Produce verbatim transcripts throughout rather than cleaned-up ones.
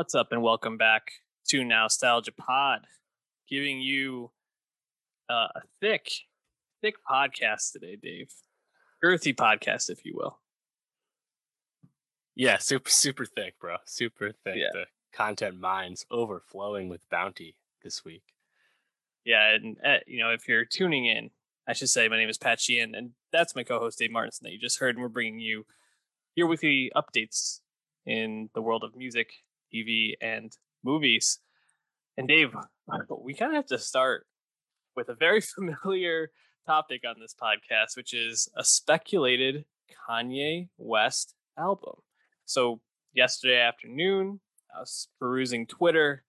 What's up, and welcome back to Nostalgia Pod, giving you uh, a thick, thick podcast today, Dave. Earthy podcast, if you will. Yeah, super, super thick, bro. Super thick. Yeah. The content mine's overflowing with bounty this week. Yeah, and uh, you know, if you're tuning in, I should say my name is Pat Sheehan, and that's my co-host Dave Martinson that you just heard, and we're bringing you your weekly updates in the world of music, T V, and movies. And Dave, we kind of have to start with a very familiar topic on this podcast, which is a speculated Kanye West album. So yesterday afternoon, I was perusing Twitter,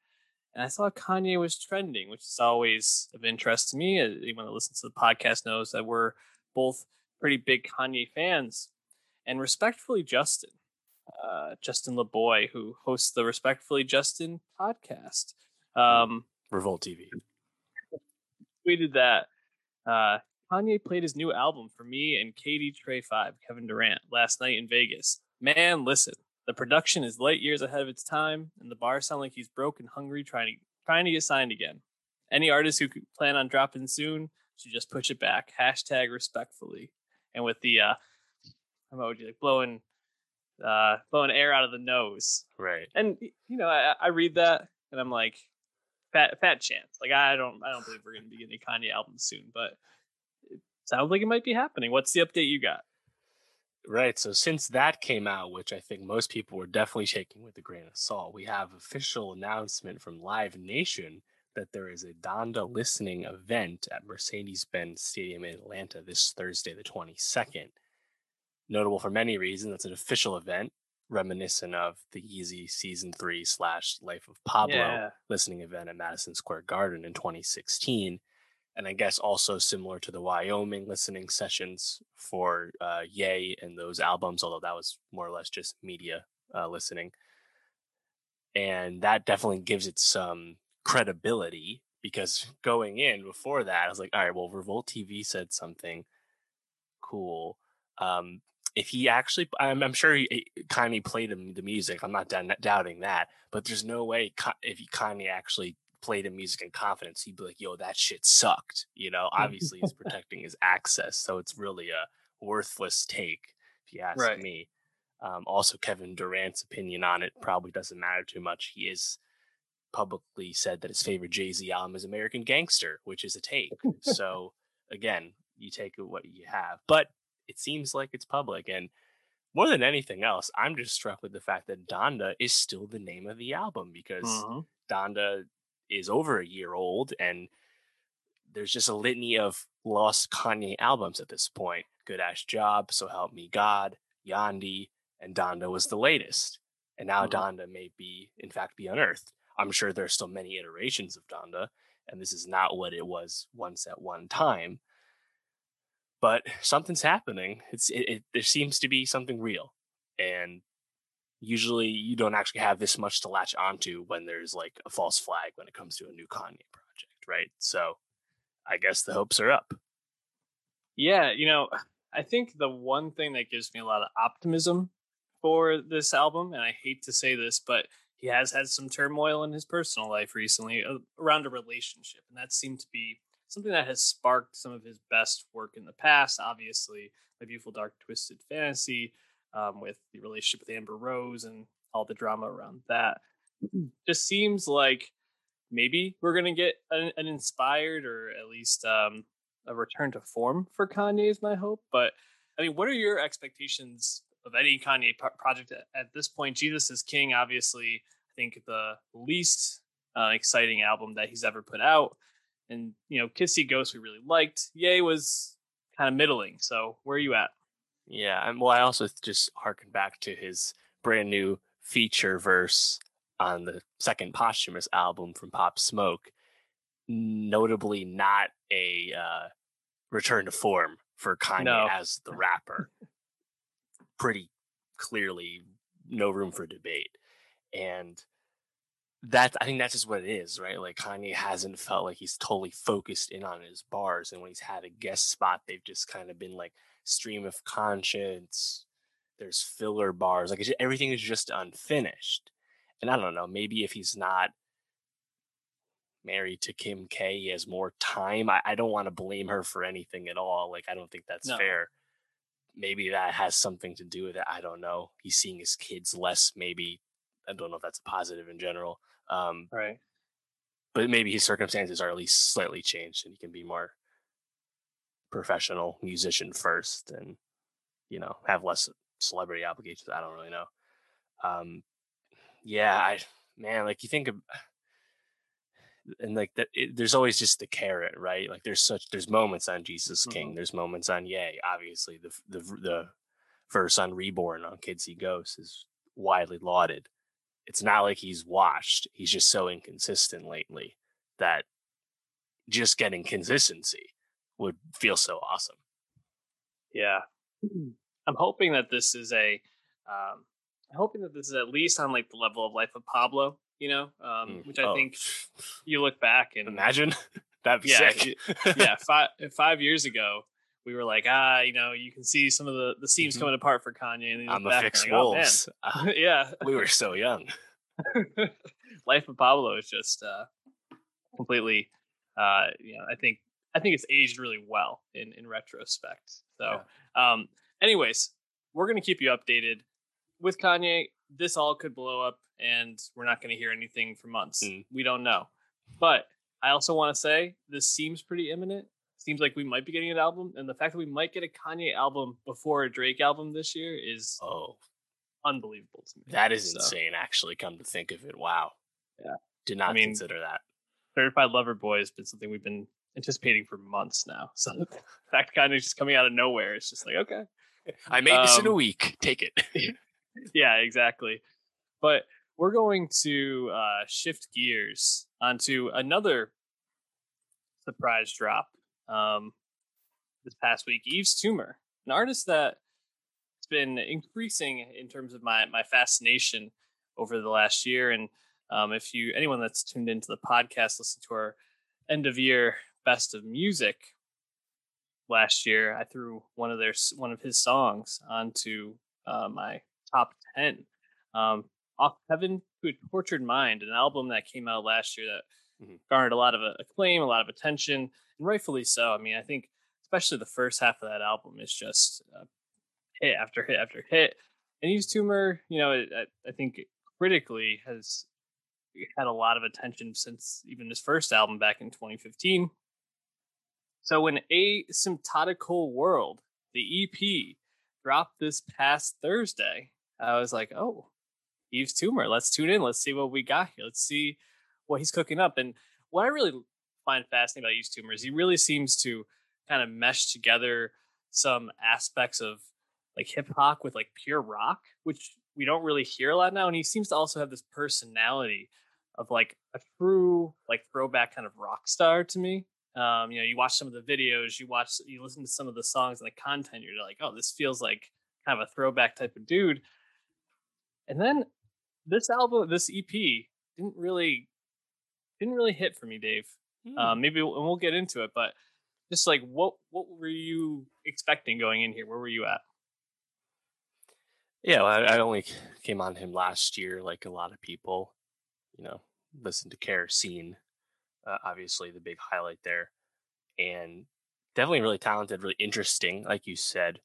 and I saw Kanye was trending, which is always of interest to me. Anyone that listens to the podcast knows that we're both pretty big Kanye fans. And respectfully, Justin. Uh, Justin LeBoy, who hosts the Respectfully Justin podcast, um, Revolt T V, tweeted that uh, Kanye played his new album for me and Katie Trey Five, Kevin Durant, last night in Vegas. Man, listen, the production is light years ahead of its time, and the bars sound like he's broke and hungry, trying to trying to get signed again. Any artist who could plan on dropping soon should just push it back. Hashtag Respectfully, and with the uh, emoji like blowing. Uh, blowing air out of the nose, right? And you know, I, I read that and I'm like, fat, fat chance. Like, I don't, I don't believe we're going to be getting a Kanye album soon, but it sounds like it might be happening. What's the update you got? Right. So since that came out, which I think most people were definitely taking with a grain of salt, we have official announcement from Live Nation that there is a Donda listening event at Mercedes-Benz Stadium in Atlanta this Thursday, the twenty-second. Notable for many reasons, that's an official event reminiscent of the Yeezy Season three slash Life of Pablo yeah. listening event at Madison Square Garden in twenty sixteen. And I guess also similar to the Wyoming listening sessions for uh, Ye and those albums, although that was more or less just media uh, listening. And that definitely gives it some credibility, because going in before that, I was like, all right, well, Revolt T V said something cool. Um, If he actually, I'm, I'm sure he, Kanye played him the music. I'm not d- doubting that, but there's no way if Kanye actually played him music in confidence, he'd be like, "Yo, that shit sucked." You know, obviously he's protecting his access, so it's really a worthless take, if you ask right. me. Um, also, Kevin Durant's opinion on it probably doesn't matter too much. He is publicly said that his favorite Jay-Z album is American Gangster, which is a take. So again, you take what you have, but. It seems like it's public, and more than anything else, I'm just struck with the fact that Donda is still the name of the album, because uh-huh. Donda is over a year old, and there's just a litany of lost Kanye albums at this point. Good-ass job, So Help Me God, Yandi, and Donda was the latest, and now uh-huh. Donda may be, in fact, be unearthed. I'm sure there are still many iterations of Donda, and this is not what it was once at one time. But something's happening. It's it, it. There seems to be something real, and usually you don't actually have this much to latch onto when there's like a false flag when it comes to a new Kanye project, right? So, I guess the hopes are up. Yeah, you know, I think the one thing that gives me a lot of optimism for this album, and I hate to say this, but he has had some turmoil in his personal life recently around a relationship, and that seemed to be something that has sparked some of his best work in the past. Obviously, My Beautiful Dark Twisted Fantasy, um, with the relationship with Amber Rose and all the drama around that. Just seems like maybe we're going to get an, an inspired, or at least um, a return to form for Kanye is my hope. But I mean, what are your expectations of any Kanye pro- project at, at this point? Jesus Is King, obviously, I think the least uh, exciting album that he's ever put out. And, you know, Kissy Ghost, we really liked. Ye was kind of middling. So where are you at? Yeah. And well, I also just harken back to his brand new feature verse on the second posthumous album from Pop Smoke. Notably not a uh, return to form for Kanye no. as the rapper. Pretty clearly no room for debate. And That I think that's just what it is, right? Like, Kanye hasn't felt like he's totally focused in on his bars, and when he's had a guest spot, they've just kind of been like stream of conscience. There's filler bars, like it's just, everything is just unfinished. And I don't know, maybe if he's not married to Kim K, he has more time. I, I don't want to blame her for anything at all. Like, I don't think that's no. fair. Maybe that has something to do with it. I don't know. He's seeing his kids less, maybe. I don't know if that's a positive in general. Um, right. But maybe his circumstances are at least slightly changed and he can be more professional musician first and, you know, have less celebrity obligations. I don't really know. Um, yeah, I man, like you think of, and like the, it, there's always just the carrot, right? Like there's such there's moments on Jesus King, mm-hmm. there's moments on Ye. Obviously, the the the verse on Reborn on Kids See Ghosts is widely lauded. It's not like he's washed. He's just so inconsistent lately that just getting consistency would feel so awesome. Yeah, I'm hoping that this is a. Um, I'm hoping that this is at least on like the level of Life of Pablo, you know, um, mm. which I oh. think you look back and imagine that'd be yeah, sick. yeah, five five years ago, we were like, ah, you know, you can see some of the, the seams mm-hmm. coming apart for Kanye. And I'm the fixed like, wolves. Oh, uh, yeah, we were so young. Life of Pablo is just uh, completely, uh, you know, I think I think it's aged really well in in retrospect. So, yeah. um, anyways, we're gonna keep you updated. With Kanye, this all could blow up and we're not going to hear anything for months. Mm. We don't know. But I also want to say this seems pretty imminent. Seems like we might be getting an album. And the fact that we might get a Kanye album before a Drake album this year is oh, unbelievable to me. That is so insane, actually, come to think of it. Wow. Yeah. Did not I mean, consider that. Certified Lover Boy has been something we've been anticipating for months now. So the fact Kanye's just coming out of nowhere. It's just like, okay. I made um, this in a week. Take it. Yeah, exactly. But we're going to uh, shift gears onto another surprise drop um, this past week. Yves Tumor, an artist that has been increasing in terms of my, my fascination over the last year. And um, if you anyone that's tuned into the podcast, listen to our end of year best of music last year. I threw one of their one of his songs onto uh, my top ten um off Heaven to a Tortured Mind, an album that came out last year that mm-hmm. garnered a lot of acclaim, a lot of attention, and rightfully so. I mean, I think especially the first half of that album is just uh, hit after hit after hit. And Yves Tumor, you know, I, I think critically has had a lot of attention since even his first album back in twenty fifteen. So in Asymptotical World, the E P dropped this past Thursday, I was like, oh, Yves Tumor, let's tune in. Let's see what we got here. Let's see what he's cooking up. And what I really find fascinating about Yves Tumor is he really seems to kind of mesh together some aspects of like hip hop with like pure rock, which we don't really hear a lot now. And he seems to also have this personality of like a true like throwback kind of rock star to me. Um, you know, you watch some of the videos, you watch, you listen to some of the songs and the content, you're like, oh, this feels like kind of a throwback type of dude. And then this album, this E P didn't really, didn't really hit for me, Dave. Mm. Uh, maybe and we'll get into it, but just like, what, what were you expecting going in here? Where were you at? Yeah, well, I, I only came on him last year. Like a lot of people, you know, listened to Kerosene. Uh, obviously the big highlight there, and definitely really talented, really interesting, like you said,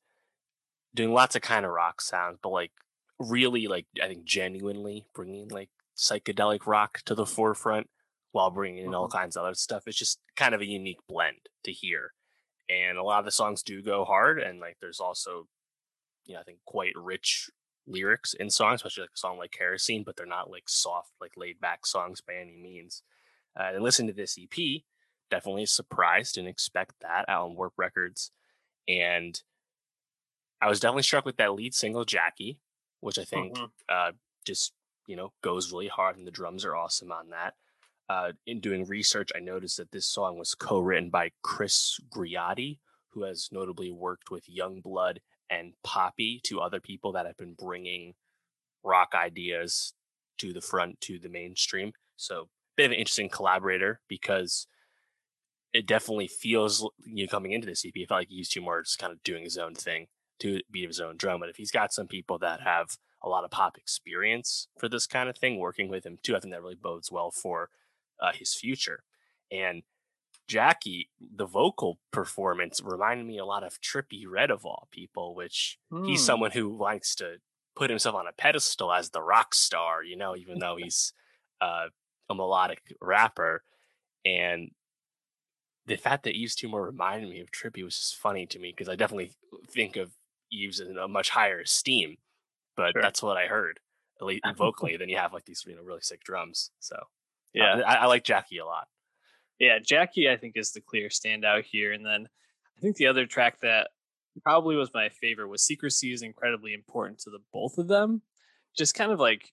doing lots of kind of rock sounds, but like really like I think genuinely bringing like psychedelic rock to the forefront while bringing in all kinds of other stuff. It's just kind of a unique blend to hear, and a lot of the songs do go hard, and like there's also, you know, I think quite rich lyrics in songs, especially like a song like Kerosene, but they're not like soft like laid back songs by any means. Uh, and listen to this E P, definitely surprised, didn't expect that out on Warp Records. And I was definitely struck with that lead single, Jackie, which I think mm-hmm. uh, just, you know, goes really hard, and the drums are awesome on that. Uh, in doing research, I noticed that this song was co-written by Chris Griotti, who has notably worked with Youngblood and Poppy, two other people that have been bringing rock ideas to the front, to the mainstream. So bit of an interesting collaborator, because it definitely feels, you know, coming into this E P, it felt like Yves Tumor is kind of doing his own thing to beat of his own drum. But if he's got some people that have a lot of pop experience for this kind of thing, working with him too. I think that really bodes well for uh, his future. And Jackie, the vocal performance reminded me a lot of Trippie Redd of all people, which mm. he's someone who likes to put himself on a pedestal as the rock star, you know, even though he's uh, a melodic rapper. And the fact that Yves Tumor reminded me of Trippie was just funny to me, because I definitely think of Yves in a much higher esteem, but sure. that's what I heard, at least vocally. Then you have like these, you know, really sick drums. So yeah, uh, I, I like Jackie a lot. Yeah, Jackie, I think, is the clear standout here. And then I think the other track that probably was my favorite was Secrecy is incredibly important to the both of them. Just kind of like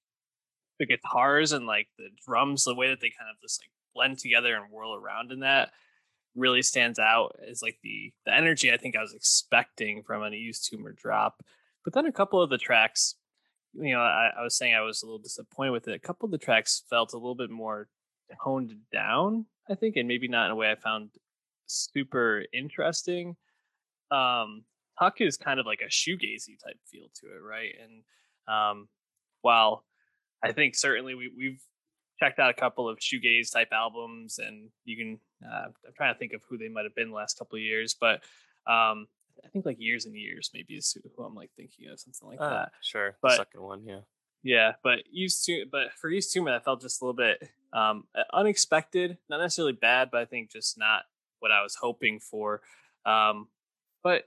the guitars and like the drums, the way that they kind of just like blend together and whirl around in that really stands out as like the, the energy I think I was expecting from an Yves Tumor drop. But then a couple of the tracks, you know, I, I was saying I was a little disappointed with it. A couple of the tracks felt a little bit more honed down, I think, and maybe not in a way I found super interesting. Um, Huck is kind of like a shoegazy type feel to it, right? And um, while I think certainly we, we've checked out a couple of shoegaze type albums, and you can, uh, I'm trying to think of who they might have been the last couple of years, but um, I think like Years and Years maybe is who I'm like thinking of, something like uh, that. Sure, but, the second one, yeah. Yeah, but used to, but for Yves Tumor, that felt just a little bit um, unexpected. Not necessarily bad, but I think just not what I was hoping for. Um, but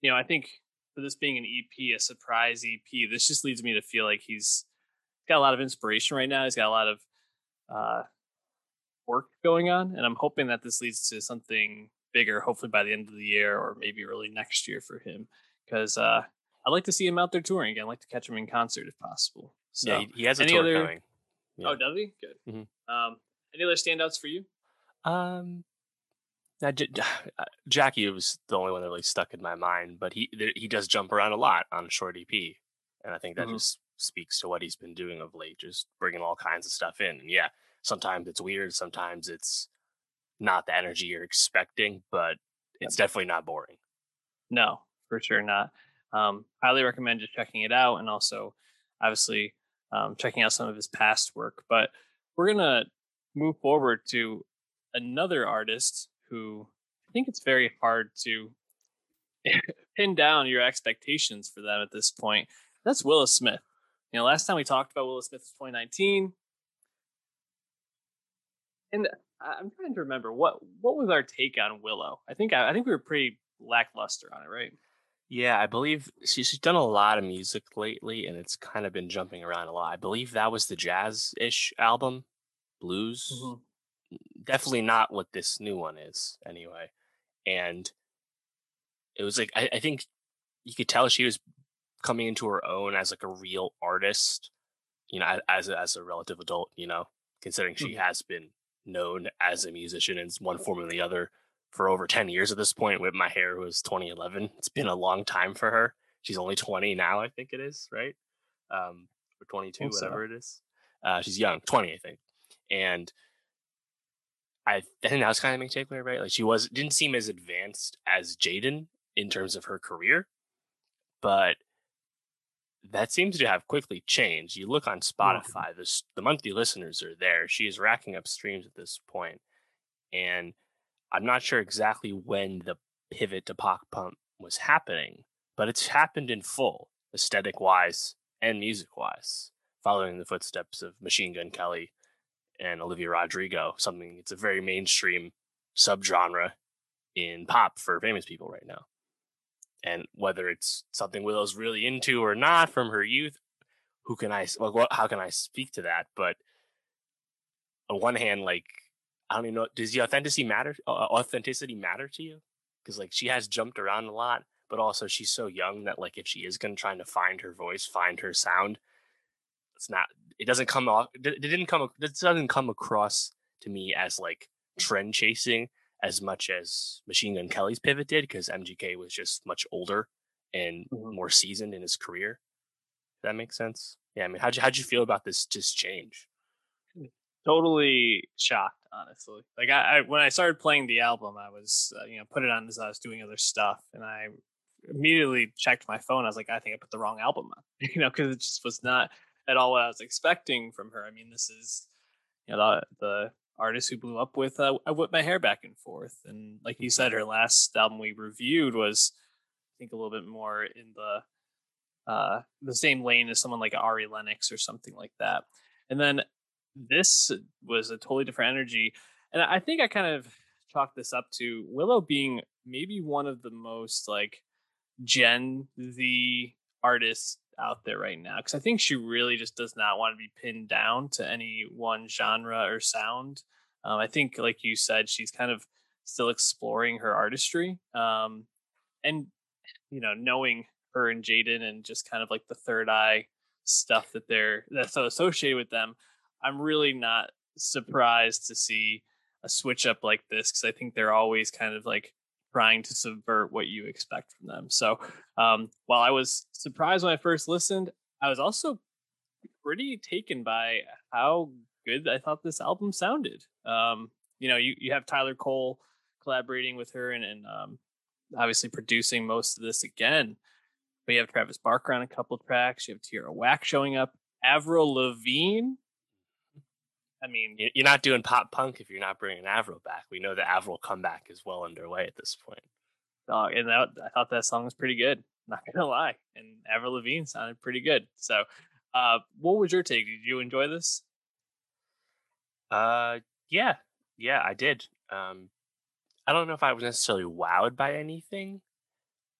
you know, I think for this being an E P, a surprise E P, this just leads me to feel like he's got a lot of inspiration right now. He's got a lot of uh, work going on, and I'm hoping that this leads to something bigger, hopefully by the end of the year or maybe early next year for him, because. Uh, I'd like to see him out there touring again. I'd like to catch him in concert if possible. So, yeah, he, he has a tour other... coming. Yeah. Oh, does he? Good. Mm-hmm. Um, any other standouts for you? Um, I, Jackie was the only one that really stuck in my mind, but he he does jump around a lot on a short E P, and I think that mm-hmm. just speaks to what he's been doing of late, just bringing all kinds of stuff in. And yeah, sometimes it's weird, sometimes it's not the energy you're expecting, but it's yeah. definitely not boring. No, for sure not. Um, highly recommend just checking it out, and also obviously um, checking out some of his past work. But we're going to move forward to another artist who I think it's very hard to pin down your expectations for them at this point. That's Willow Smith. You know, last time we talked about Willow Smith was twenty nineteen. And I'm trying to remember what, what was our take on Willow? I think, I, I think we were pretty lackluster on it, right? Yeah, I believe she, she's done a lot of music lately, and it's kind of been jumping around a lot. I believe that was the jazz-ish album, blues. Mm-hmm. Definitely not what this new one is, anyway. And it was like, I, I think you could tell she was coming into her own as like a real artist, you know, as a, as a relative adult, you know, considering she mm-hmm. has been known as a musician in one form or the other for over ten years at this point. With My Hair was twenty eleven. It's been a long time for her. She's only twenty now, I think it is, right? Um, or twenty-two, whatever so. It is. Uh, she's young, twenty, I think. And I, I think that was kind of my takeaway, right? Like she was didn't seem as advanced as Jaden in terms of her career, but that seems to have quickly changed. You look on Spotify, mm-hmm. this, the monthly listeners are there. She is racking up streams at this point, and I'm not sure exactly when the pivot to pop punk was happening, but it's happened in full, aesthetic-wise and music-wise, following the footsteps of Machine Gun Kelly and Olivia Rodrigo, something it's a very mainstream subgenre in pop for famous people right now. And whether it's something Willow's really into or not from her youth, who can I, well, how can I speak to that? But on one hand, like, I don't even know. Does the authenticity matter? Authenticity matter to you? Because like she has jumped around a lot, but also she's so young that like if she is going to try to find her voice, find her sound, it's not. It doesn't come off. It didn't come. It doesn't come across to me as like trend chasing as much as Machine Gun Kelly's pivot did, because M G K was just much older and mm-hmm. more seasoned in his career. Does that make sense? Yeah. I mean, how'd you how'd you feel about this just change? Totally shocked, honestly. Like I, I when I started playing the album, I was uh, you know put it on as I was doing other stuff, and I immediately checked my phone. I was like, I think I put the wrong album on, you know, because it just was not at all what I was expecting from her. I mean, this is, you know, the, the artist who blew up with uh, I Whip My Hair Back and Forth. And like you said, her last album we reviewed was, I think, a little bit more in the uh, the same lane as someone like Ari Lennox or something like that. And then this was a totally different energy. And I think I kind of chalked this up to Willow being maybe one of the most like Gen Z artists out there right now, because I think she really just does not want to be pinned down to any one genre or sound. Um, I think, like you said, she's kind of still exploring her artistry. Um, and, you know, knowing her and Jaden and just kind of like the third eye stuff that they're that's so associated with them, I'm really not surprised to see a switch up like this, because I think they're always kind of like trying to subvert what you expect from them. So um, while I was surprised when I first listened, I was also pretty taken by how good I thought this album sounded. Um, you know, you, you have Tyler Cole collaborating with her and, and um, obviously producing most of this again. But you have Travis Barker on a couple of tracks. You have Tierra Whack showing up. Avril Lavigne. I mean, you're not doing pop punk if you're not bringing Avril back. We know the Avril comeback is well underway at this point. Oh, and that, I thought that song was pretty good. Not gonna lie, and Avril Lavigne sounded pretty good. So, uh, what was your take? Did you enjoy this? Uh, yeah, yeah, I did. Um, I don't know if I was necessarily wowed by anything,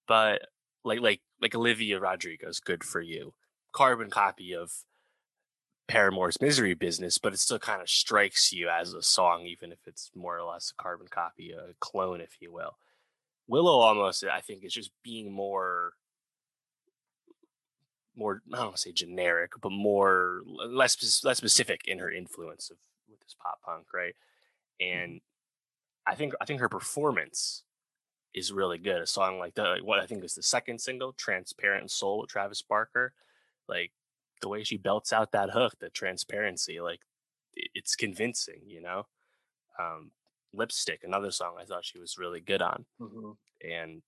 but like, like, like Olivia Rodrigo's "Good for You," carbon copy of Paramore's Misery Business, but it still kind of strikes you as a song, even if it's more or less a carbon copy, a clone, if you will. Willow almost, I think, is just being more, more I don't want to say generic, but more less less specific in her influence of with this pop punk, right? And I think I think her performance is really good. A song like the like what I think is the second single, "Transparent Soul" with Travis Barker, like. The way she belts out that hook, the transparency, like it's convincing, you know. Um, Lipstick, another song I thought she was really good on, mm-hmm. and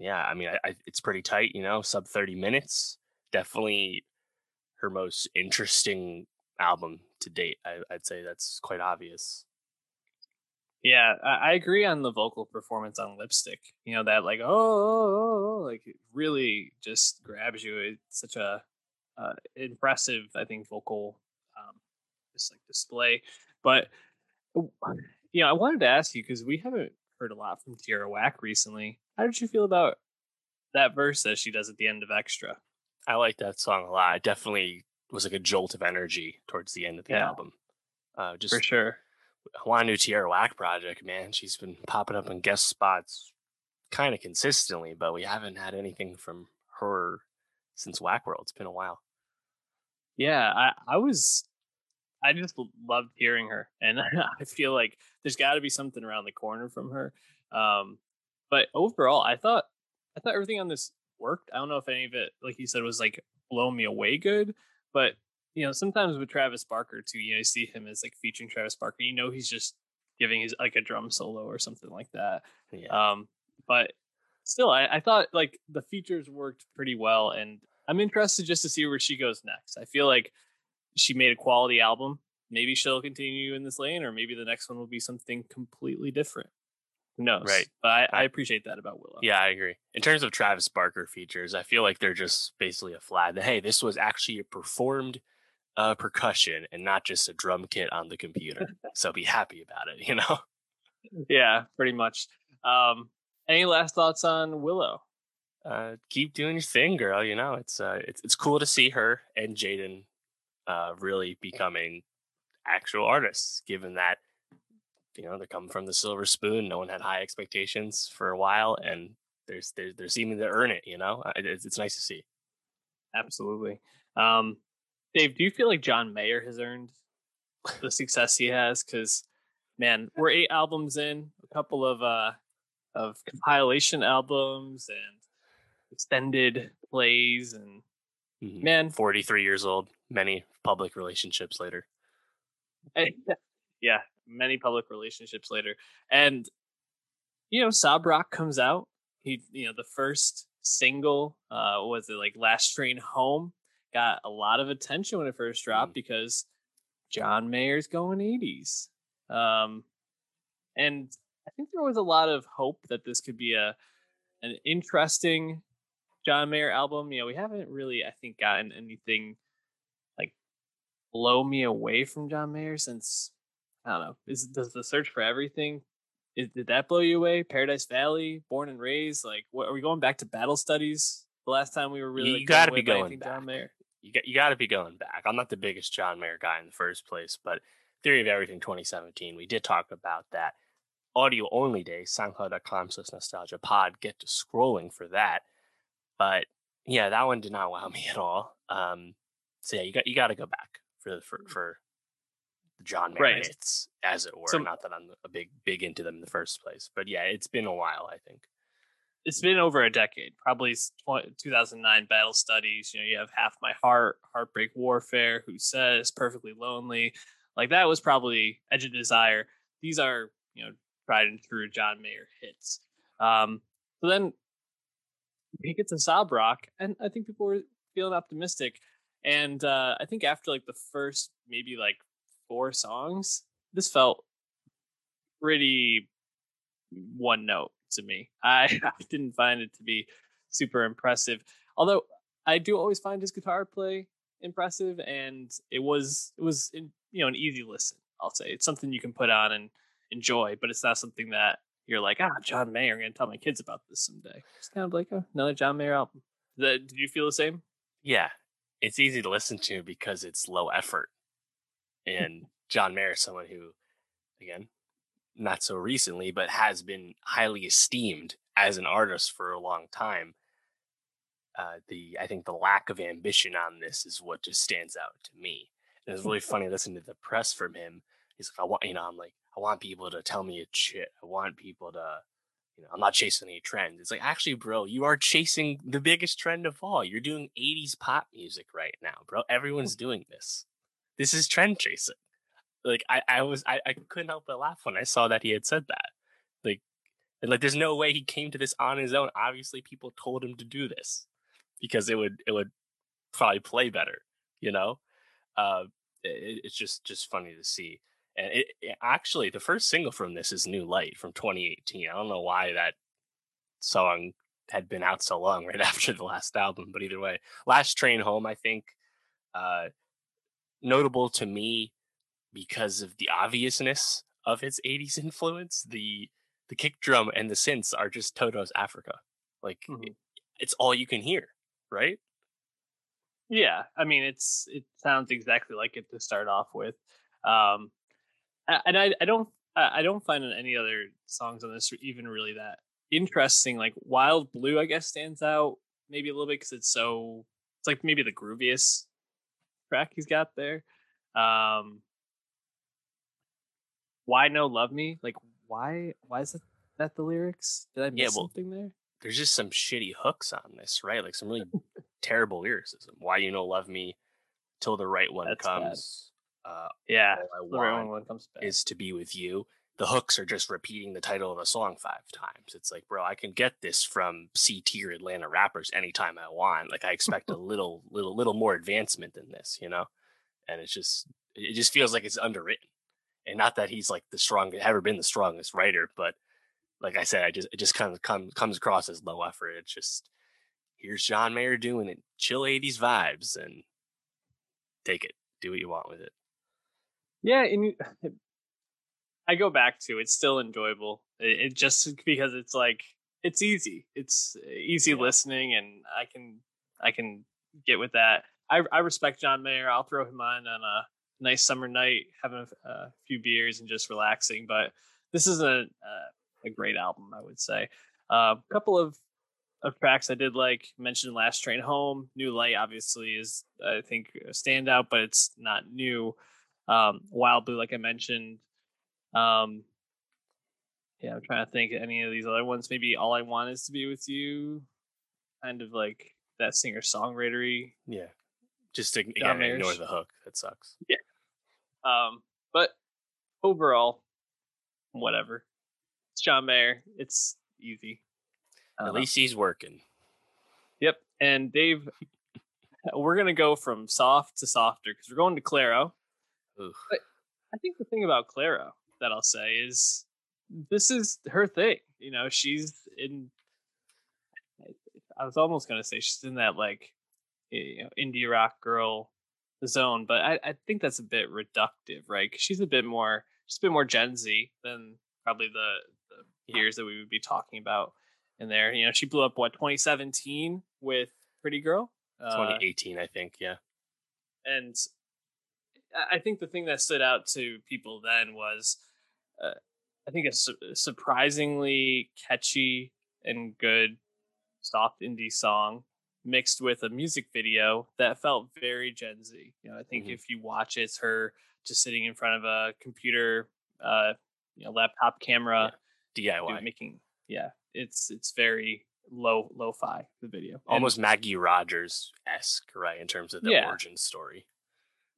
yeah, I mean, I, I, it's pretty tight, you know, sub thirty minutes. Definitely her most interesting album to date. I, I'd say that's quite obvious. Yeah, I, I agree on the vocal performance on Lipstick. You know that, like, oh, oh, oh, oh like it really just grabs you. It's such a Uh, impressive, I think, vocal um, just like display. But you know, I wanted to ask you, because we haven't heard a lot from Tierra Whack recently. How did you feel about that verse that she does at the end of Extra? I like that song a lot. It definitely was like a jolt of energy towards the end of the yeah. album. Uh, just for sure. I want a new Tierra Whack project, man. She's been popping up in guest spots kind of consistently, but we haven't had anything from her since Whack World. It's been a while. Yeah, I, I was, I just loved hearing her, and I feel like there's got to be something around the corner from her. Um, but overall, I thought, I thought everything on this worked. I don't know if any of it, like you said, was like blow me away good, but you know, sometimes with Travis Barker too, you know, you see him as like featuring Travis Barker, you know, he's just giving his like a drum solo or something like that. Yeah. Um, but still, I, I thought like the features worked pretty well, and I'm interested just to see where she goes next. I feel like she made a quality album. Maybe she'll continue in this lane, or maybe the next one will be something completely different. Who knows? Right. But I, I appreciate that about Willow. Yeah, I agree. In terms of Travis Barker features, I feel like they're just basically a flag that, hey, this was actually a performed uh, percussion and not just a drum kit on the computer. So be happy about it, you know? Yeah, pretty much. Um, any last thoughts on Willow? Uh, keep doing your thing, girl. You know, it's uh, it's it's cool to see her and Jaden uh, really becoming actual artists, given that, you know, they're coming from the silver spoon. No one had high expectations for a while, and there's they're, they're seeming to earn it. You know, it's, it's nice to see. Absolutely. Um, Dave, do you feel like John Mayer has earned the success he has? Because, man, we're eight albums in, a couple of uh, of compilation albums and extended plays, and mm-hmm. man, forty-three years old, many public relationships later. And, yeah, many public relationships later. And, you know, Sob Rock comes out. He, you know, the first single, uh, what was it, like Last Train Home, got a lot of attention when it first dropped mm. because John Mayer's going eighties. Um, and I think there was a lot of hope that this could be a an interesting John Mayer album. You know, we haven't really, I think, gotten anything like blow me away from John Mayer since, I don't know, is, does The Search for Everything, is, did that blow you away? Paradise Valley, Born and Raised, like, what, are we going back to Battle Studies? The last time we were really, you like, got to be going back. John Mayer. You got you got to be going back. I'm not the biggest John Mayer guy in the first place, but Theory of Everything twenty seventeen, we did talk about that. Audio only day, soundcloud.com slash nostalgia pod. Get to scrolling for that. But yeah, that one did not wow me at all. Um, so yeah, you got you got to go back for for for John Mayer, right. It's, as it were. So, not that I'm a big big into them in the first place, but yeah, it's been a while. I think it's been over a decade, probably two thousand nine Battle Studies. You know, you have Half My Heart, Heartbreak Warfare, Who Says, Perfectly Lonely. Like that was probably Edge of Desire. These are, you know, tried and true John Mayer hits. Um, so then we get to Sob Rock, and I think people were feeling optimistic. And uh, I think after like the first maybe like four songs, this felt pretty one note to me. I, I didn't find it to be super impressive. Although I do always find his guitar play impressive, and it was it was you know an easy listen. I'll say it's something you can put on and enjoy, but it's not something that you're like, ah, John Mayer, I'm gonna tell my kids about this someday. It's kind of like, oh, another John Mayer album. Did you feel the same? Yeah, it's easy to listen to because it's low effort, and John Mayer is someone who, again, not so recently, but has been highly esteemed as an artist for a long time. Uh, the I think the lack of ambition on this is what just stands out to me. And it's really funny listening to the press from him. He's like, I want, you know, I'm like, I want people to tell me shit. I want people to, you know, I'm not chasing any trends. It's like, actually, bro, you are chasing the biggest trend of all. You're doing eighties pop music right now, bro. Everyone's doing this. This is trend chasing. Like, I, I was, I, I couldn't help but laugh when I saw that he had said that. Like, and like, there's no way he came to this on his own. Obviously, people told him to do this because it would, it would probably play better, you know? Uh, it, it's just, just funny to see. And it, it, actually, the first single from this is New Light from twenty eighteen. I don't know why that song had been out so long right after the last album, but either way, Last Train Home, I think, uh, notable to me because of the obviousness of its eighties influence. The the kick drum and the synths are just Toto's Africa. Like, mm-hmm. it, it's all you can hear, right? Yeah, I mean, it's it sounds exactly like it to start off with. Um, And I, I don't, I don't find any other songs on this even really that interesting. Like Wild Blue, I guess, stands out maybe a little bit because it's so, it's like maybe the grooviest track he's got there. Um, Why No Love Me? Like why? Why is that, that the lyrics? Did I miss yeah, well, something there? There's just some shitty hooks on this, right? Like some really terrible lyricism. Why You No Love Me? Till the right one That's comes. Bad. Uh, yeah, all I want is to be with you. The hooks are just repeating the title of a song five times. It's like, bro, I can get this from C-tier Atlanta rappers anytime I want. Like, I expect a little, little, little more advancement than this, you know. And it's just, it just feels like it's underwritten. And not that he's like the strongest, ever been the strongest writer, but like I said, I just, it just kind of comes comes across as low effort. It's just, here's John Mayer doing it, chill eighties vibes, and take it, do what you want with it. Yeah, and I go back to it's still enjoyable. It, it just because it's like it's easy. It's easy yeah. listening, and I can I can get with that. I I respect John Mayer. I'll throw him on on a nice summer night, having a, a few beers and just relaxing. But this is a a, a great album, I would say. A uh, couple of of tracks I did like. Mentioned Last Train Home. New Light obviously is, I think, a standout, but it's not new. Um, Wild Blue, like I mentioned. Um, yeah, I'm trying to think of any of these other ones. Maybe All I Want Is to Be With You. Kind of like that singer songwritery. Yeah. Just to again, ignore the hook. That sucks. Yeah. Um, but overall, whatever. It's John Mayer. It's easy. At least know. He's working. And Dave, we're going to go from soft to softer because we're going to Claro. Ugh. But I think the thing about Claro that I'll say is this is her thing. You know, she's in, I was almost going to say she's in that, like, you know, indie rock girl zone, but I, I think that's a bit reductive, right? Because she's a bit more, she's a bit more Gen Z than probably the, the years that we would be talking about in there. You know, she blew up, what, twenty seventeen with Pretty Girl? twenty eighteen, uh, I think, yeah. And I think the thing that stood out to people then was, uh, I think, a su- surprisingly catchy and good soft indie song mixed with a music video that felt very Gen Z. You know, I think mm-hmm. if you watch it, it's her just sitting in front of a computer, uh, you know, laptop camera, yeah. D I Y making. Yeah, it's it's very low lo-fi, the video, almost and, Maggie Rogers-esque, right, in terms of the yeah. origin story.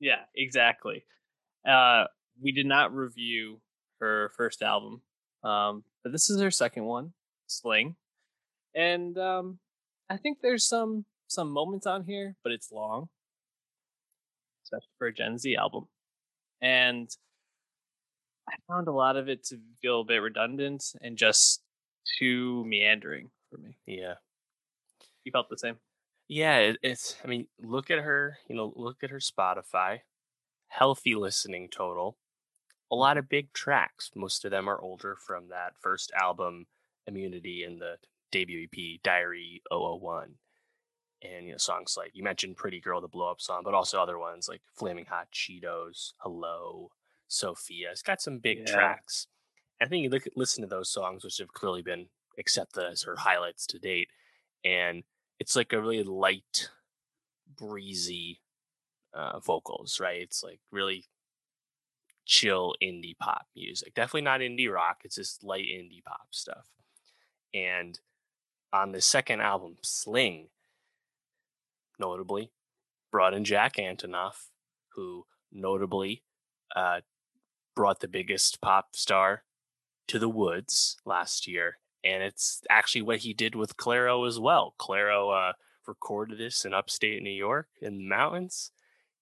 Yeah, exactly. Uh, we did not review her first album, um, but this is her second one, Sling, and um, I think there's some some moments on here, but it's long, especially for a Gen Z album. And I found a lot of it to feel a bit redundant and just too meandering for me. Yeah. You felt the same? Yeah, it, it's, I mean, look at her, you know, look at her Spotify. Healthy listening total. A lot of big tracks. Most of them are older from that first album, Immunity, and the debut E P, Diary oh oh one. And, you know, songs like, you mentioned Pretty Girl, the blow-up song, but also other ones like Flaming Hot Cheetos, Hello, Sophia. It's got some big yeah. tracks. I think you look at, listen to those songs, which have clearly been accepted as her highlights to date, and it's like a really light, breezy uh, vocals, right? It's like really chill indie pop music. Definitely not indie rock. It's just light indie pop stuff. And on the second album, Sling, notably brought in Jack Antonoff, who notably uh, brought the biggest pop star to the woods last year. And it's actually what he did with Claro as well. Claro uh, recorded this in upstate New York in the mountains.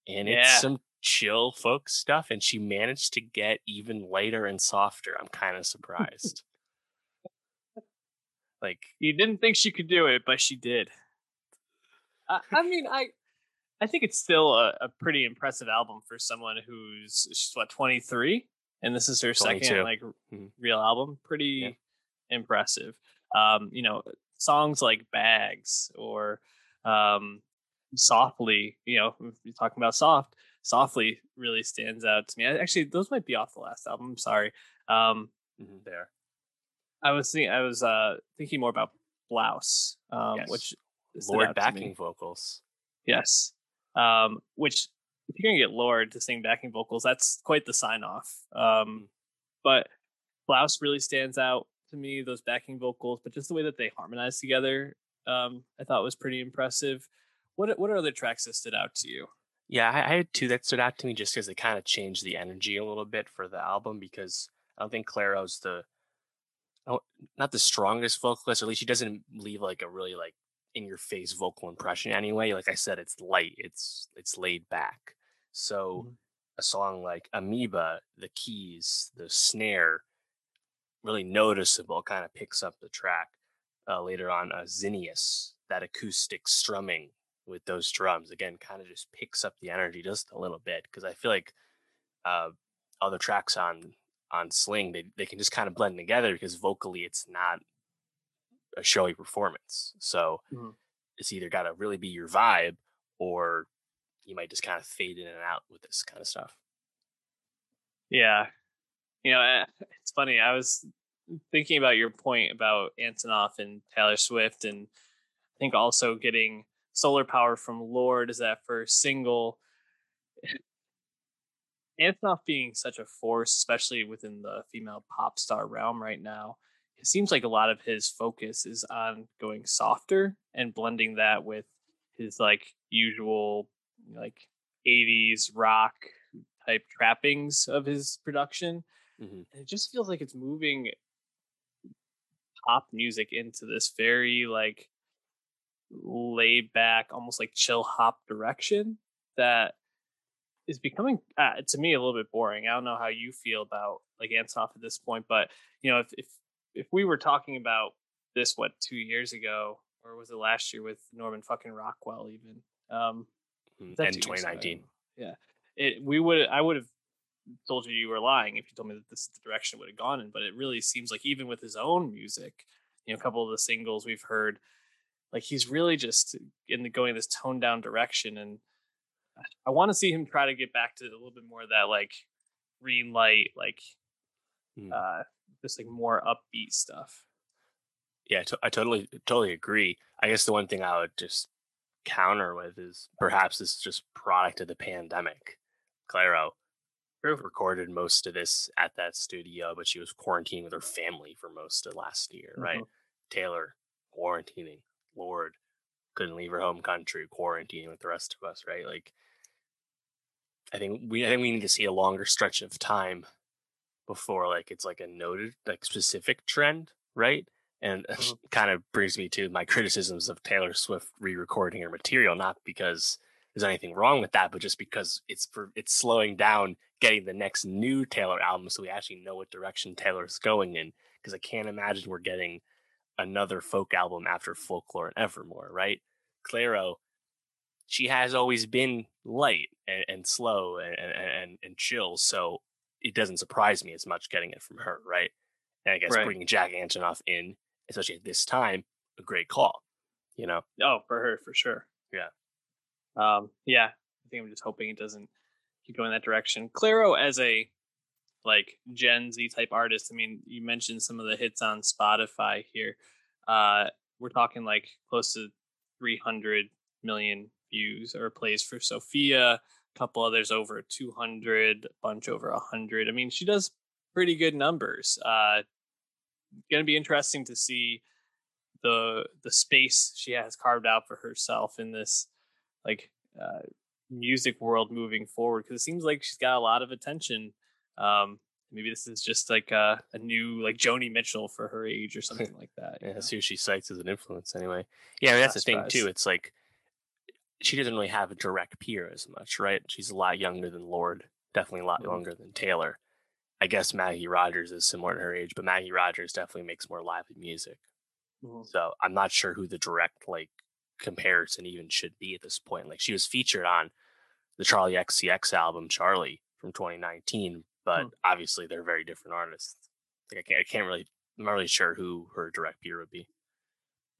And yeah. it's some chill folk stuff. And she managed to get even lighter and softer. I'm kind of surprised. Like, you didn't think she could do it, but she did. I, I mean, I I think it's still a, a pretty impressive album for someone who's, she's what, twenty-three? And this is her twenty-two. Second like mm-hmm. real album. Pretty... Yeah. Impressive. Um, you know, songs like Bags or um, Softly, you know, you're talking about soft, Softly really stands out to me. I, actually, those might be off the last album. I'm sorry. Um, mm-hmm. There. I was thinking, I was uh, thinking more about Blouse, um, yes. which Lord backing vocals. Yes. Um, which, if you're going to get Lord to sing backing vocals, that's quite the sign off. Um, but Blouse really stands out to me, those backing vocals, but just the way that they harmonized together, um, I thought was pretty impressive. What what are other tracks that stood out to you? Yeah, I, I had two that stood out to me just because they kind of changed the energy a little bit for the album, because I don't think Claro's the, not the strongest vocalist, or at least she doesn't leave like a really like in-your-face vocal impression anyway. Like I said, it's light, it's it's laid back. So mm-hmm. a song like Amoeba, the keys, the snare, really noticeable, kind of picks up the track. Uh, later on, uh, Zinnius, that acoustic strumming with those drums, again, kind of just picks up the energy just a little bit, because I feel like uh, other tracks on on Sling, they, they can just kind of blend together because vocally it's not a showy performance. So mm-hmm. it's either got to really be your vibe, or you might just kind of fade in and out with this kind of stuff. Yeah. You know, it's funny. I was thinking about your point about Antonoff and Taylor Swift, and I think also getting Solar Power from Lord as that first single. Antonoff being such a force, especially within the female pop star realm right now, it seems like a lot of his focus is on going softer and blending that with his like usual like eighties rock type trappings of his production. Mm-hmm. And it just feels like it's moving pop music into this very like laid back, almost like chill hop direction that is becoming uh, to me a little bit boring. I don't know how you feel about like Antonov at this point, but you know, if if if we were talking about this, what, two years ago, or was it last year with Norman fucking Rockwell even? Um, and twenty nineteen. Yeah. It, we would, I would have told you you were lying if you told me that this is the direction it would have gone in, but it really seems like even with his own music, you know, a couple of the singles we've heard, like he's really just in the, going this toned down direction. And I want to see him try to get back to a little bit more of that, like green light, like mm. uh, just like more upbeat stuff. Yeah, t- I totally, totally agree. I guess the one thing I would just counter with is perhaps it's just product of the pandemic. Clairo recorded most of this at that studio, but she was quarantined with her family for most of last year, mm-hmm. right? Taylor quarantining, Lord couldn't leave her home country, quarantining with the rest of us, right? Like, I think we, I think we need to see a longer stretch of time before like it's like a noted, like specific trend, right? And mm-hmm. kind of brings me to my criticisms of Taylor Swift re-recording her material, not because there's anything wrong with that, but just because it's for, it's slowing down getting the next new Taylor album so we actually know what direction Taylor's going in, because I can't imagine we're getting another folk album after Folklore and Evermore, right? Clairo, she has always been light and, and slow and, and, and chill, so it doesn't surprise me as much getting it from her, right? And I guess right. bringing Jack Antonoff in, especially at this time, a great call, you know? Oh, for her, for sure. Yeah. Um, yeah. I think I'm just hoping it doesn't keep going that direction. Clairo as a like Gen Z type artist. I mean, you mentioned some of the hits on Spotify here. Uh, we're talking like close to three hundred million views or plays for Sophia, a couple others over two hundred, a bunch over one hundred. I mean, she does pretty good numbers. Uh, going to be interesting to see the the space she has carved out for herself in this like uh, music world moving forward, because it seems like she's got a lot of attention. Um, maybe this is just like a, a new like Joni Mitchell for her age or something like that. Yeah, that's who she cites as an influence anyway. Yeah, I mean, that's the thing too. It's like she doesn't really have a direct peer as much, right? She's a lot younger than Lorde, definitely a lot mm-hmm. younger than Taylor. I guess Maggie Rogers is similar to her age, but Maggie Rogers definitely makes more lively music. Mm-hmm. So I'm not sure who the direct like comparison even should be at this point. Like she was featured on the Charlie X C X album Charlie from twenty nineteen, but mm-hmm. obviously they're very different artists. Like I can't, I can't really, I'm not really sure who her direct peer would be.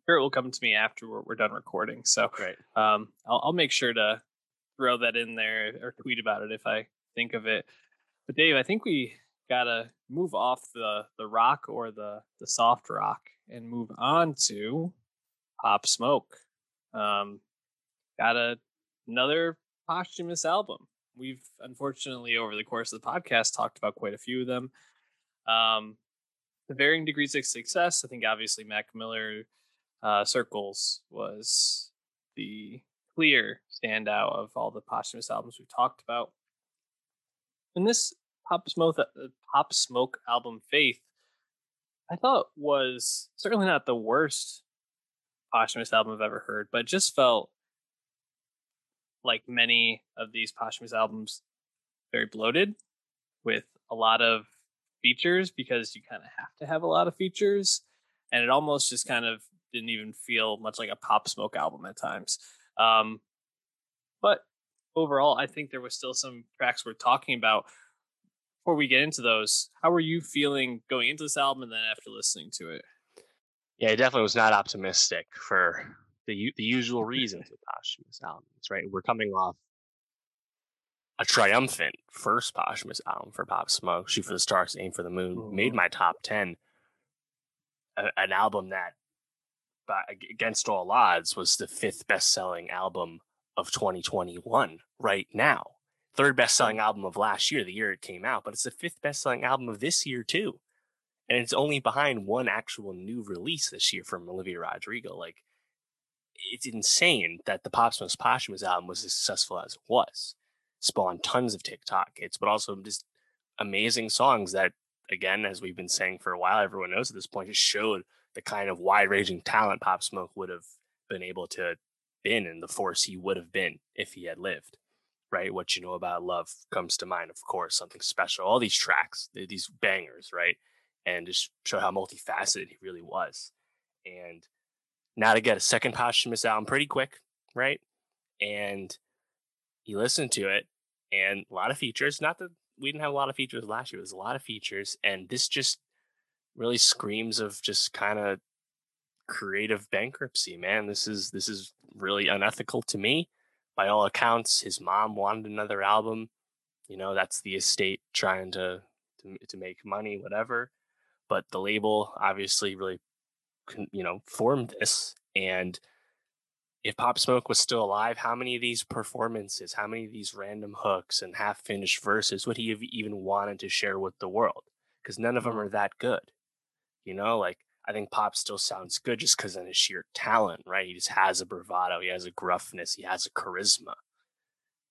Sure, it will come to me after we're, we're done recording. So right. um, I'll, I'll make sure to throw that in there or tweet about it if I think of it. But Dave, I think we gotta move off the the rock or the the soft rock and move on to Pop Smoke. Um got a, another posthumous album. We've unfortunately over the course of the podcast talked about quite a few of them, um to varying degrees of success. I think obviously Mac Miller uh Circles was the clear standout of all the posthumous albums we've talked about. And this Pop Smoke, Pop Smoke album Faith, I thought was certainly not the worst posthumous album I've ever heard, but just felt like many of these posthumous albums very bloated with a lot of features, because you kind of have to have a lot of features, and it almost just kind of didn't even feel much like a Pop Smoke album at times. Um, but overall, I think there was still some tracks we're talking about. Before we get into those, how were you feeling going into this album and then after listening to it? Yeah, I definitely was not optimistic for the the usual reasons with posthumous albums, right? We're coming off a triumphant first posthumous album for Pop Smoke, Shoot for the Stars, Aim for the Moon, mm-hmm. made my top ten. A, an album that, by, against all odds, was the fifth best-selling album of twenty twenty-one right now. Third best-selling album of last year, the year it came out, but it's the fifth best-selling album of this year too, and it's only behind one actual new release this year from Olivia Rodrigo. Like, it's insane that the Pop Smoke's posthumous album was as successful as it was, spawned tons of TikTok hits, but also just amazing songs that, again, as we've been saying for a while, everyone knows at this point, just showed the kind of wide-ranging talent Pop Smoke would have been able to been in the force he would have been if he had lived, right? What You Know About Love comes to mind, of course, Something Special, all these tracks, these bangers, right? And just show how multifaceted he really was. And now to get a second posthumous album pretty quick, right? And you listen to it, and a lot of features. Not that we didn't have a lot of features last year, it was a lot of features. And this just really screams of just kind of creative bankruptcy, man. This is this is really unethical to me. By all accounts, his mom wanted another album. You know, that's the estate trying to to, to make money, whatever. But the label obviously really, you know, formed this. And if Pop Smoke was still alive, how many of these performances, how many of these random hooks and half-finished verses would he have even wanted to share with the world? Because none of them are that good. You know, like, I think Pop still sounds good just because of his sheer talent, right? He just has a bravado. He has a gruffness. He has a charisma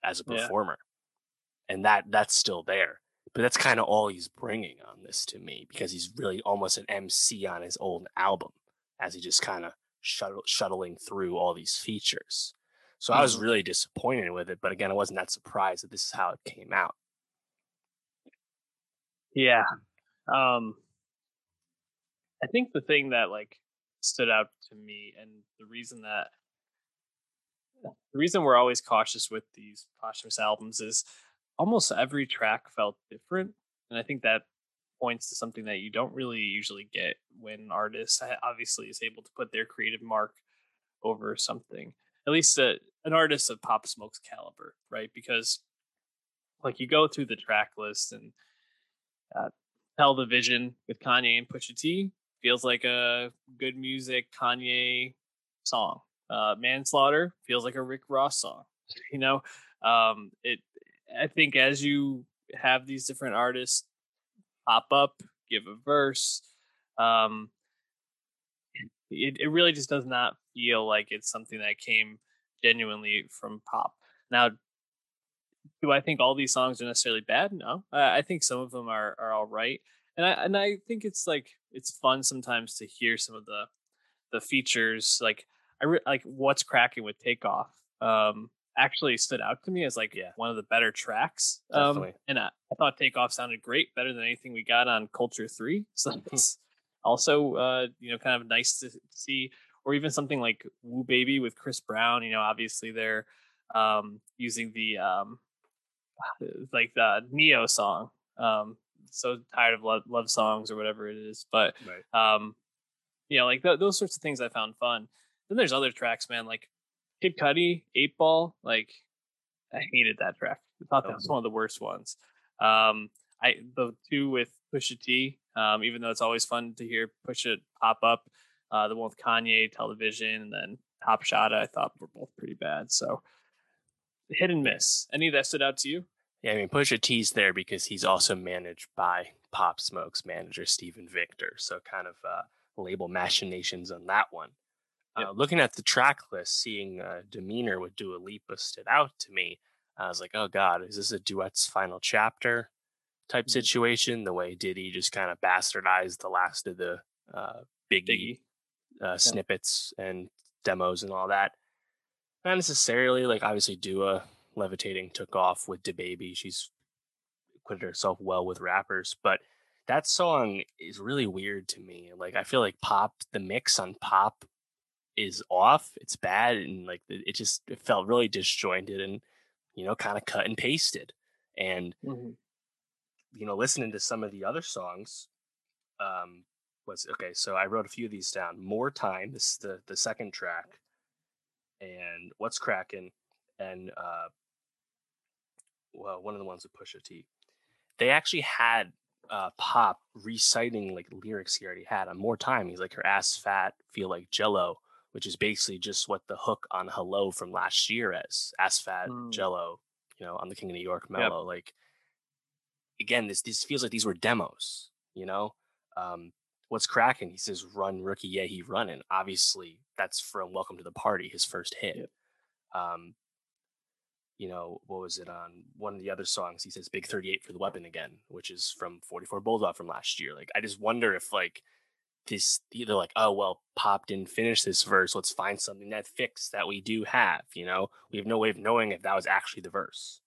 as a performer. Yeah. And that that's still there. But that's kind of all he's bringing on this to me, because he's really almost an M C on his old album as he just kind of shuttle, shuttling through all these features. So mm-hmm. I was really disappointed with it. But again, I wasn't that surprised that this is how it came out. Yeah. Um I think the thing that like stood out to me, and the reason that the reason we're always cautious with these posthumous albums, is almost every track felt different. And I think that points to something that you don't really usually get when an artist obviously is able to put their creative mark over something, at least a, an artist of Pop Smoke's caliber, right? Because like you go through the track list and uh, Tell the Vision with Kanye and Pusha T feels like a good music Kanye song. Uh, Manslaughter feels like a Rick Ross song. You know, um, it. I think as you have these different artists pop up, give a verse, um, it it really just does not feel like it's something that came genuinely from Pop. Now, do I think all these songs are necessarily bad? No, I think some of them are are all right. And I and I think it's like it's fun sometimes to hear some of the the features. Like I re- like What's Cracking with Takeoff um, actually stood out to me as like yeah. one of the better tracks. Um, and I, I thought Takeoff sounded great, better than anything we got on Culture Three. So that's also uh, you know, kind of nice to see. Or even something like Woo Baby with Chris Brown. You know, obviously they're um, using the um, like the Neo song, um so tired of love, love songs or whatever it is, but right. um you know like th- those sorts of things I found fun. Then there's other tracks, man, like Kid Cudi eight Ball. Like I hated that track. I thought that was one of the worst ones. um I the two with Pusha T, um even though it's always fun to hear Pusha pop up, uh the one with Kanye, Tell the Vision, and then Top Shot, I thought were both pretty bad. So hit and miss. Any of that stood out to you? Yeah, I mean, Pusha T's there because he's also managed by Pop Smoke's manager, Steven Victor. So kind of uh, label machinations on that one. Yep. Uh, looking at the track list, seeing uh, Demeanor with Dua Lipa stood out to me. I was like, oh God, is this a duet's final chapter type mm-hmm. situation? The way Diddy just kind of bastardized the last of the uh, Biggie, Biggie. Uh, yeah. snippets and demos and all that. Not necessarily, like obviously Dua Levitating took off with DaBaby. She's acquitted herself well with rappers, but that song is really weird to me. Like I feel like Pop, the mix on Pop is off. It's bad, and like it just it felt really disjointed and you know kind of cut and pasted. And mm-hmm. you know listening to some of the other songs, um, was okay. So I wrote a few of these down. More Time, this is the the second track. And What's Cracking, and uh, well, one of the ones with Pusha T. They actually had uh, Pop reciting like lyrics he already had on More Time. He's like, her ass fat, feel like Jello, which is basically just what the hook on Hello from last year is. Ass fat, mm. Jello, you know, on the King of New York, mellow. Yep. Like again, this this feels like these were demos, you know. Um, What's Cracking? He says, run, rookie, yeah, he running. Obviously, that's from Welcome to the Party, his first hit. Yep. Um, you know, what was it on one of the other songs? He says, Big thirty-eight for the weapon again, which is from forty-four Bulldog from last year. Like, I just wonder if, like, this, they're like, oh, well, Pop didn't finish this verse. Let's find something that fixed that we do have. You know, we have no way of knowing if that was actually the verse,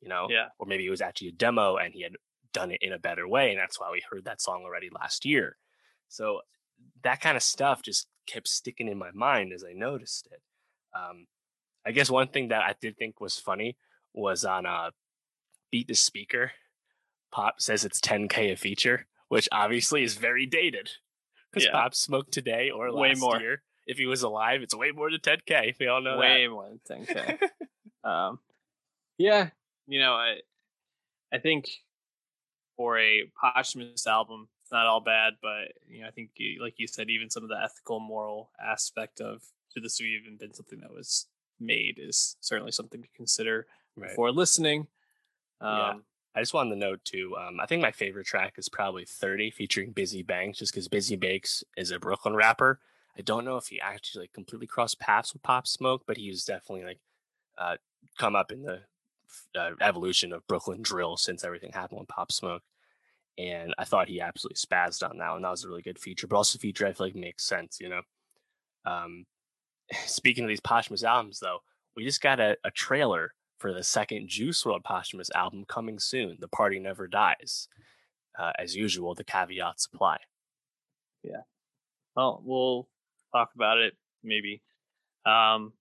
you know, yeah. Or maybe it was actually a demo and he had done it in a better way. And that's why we heard that song already last year. So that kind of stuff just kept sticking in my mind as I noticed it. Um, I guess one thing that I did think was funny was on uh, Beat the Speaker, Pop says it's ten K a feature, which obviously is very dated. Because yeah. Pop Smoke today or last way more. year, if he was alive, it's way more than ten K. We all know way that. Way more than ten K. um, yeah, you know, I, I think for a posthumous album, it's not all bad, but you know, I think, like you said, even some of the ethical, moral aspect of should this have even been something that was made is certainly something to consider right. before listening. Um, yeah. I just wanted to note too, um, I think my favorite track is probably thirty featuring Busy Banks, just because Busy Banks is a Brooklyn rapper. I don't know if he actually like completely crossed paths with Pop Smoke, but he was definitely like uh, come up in the uh, evolution of Brooklyn drill since everything happened with Pop Smoke. And I thought he absolutely spazzed on that one. That was a really good feature, but also feature I feel like makes sense, you know? Um, speaking of these posthumous albums though, we just got a, a trailer for the second Juice world posthumous album coming soon, The Party Never Dies. Uh, as usual, the caveats apply. Yeah. Well, we'll talk about it, maybe. Um,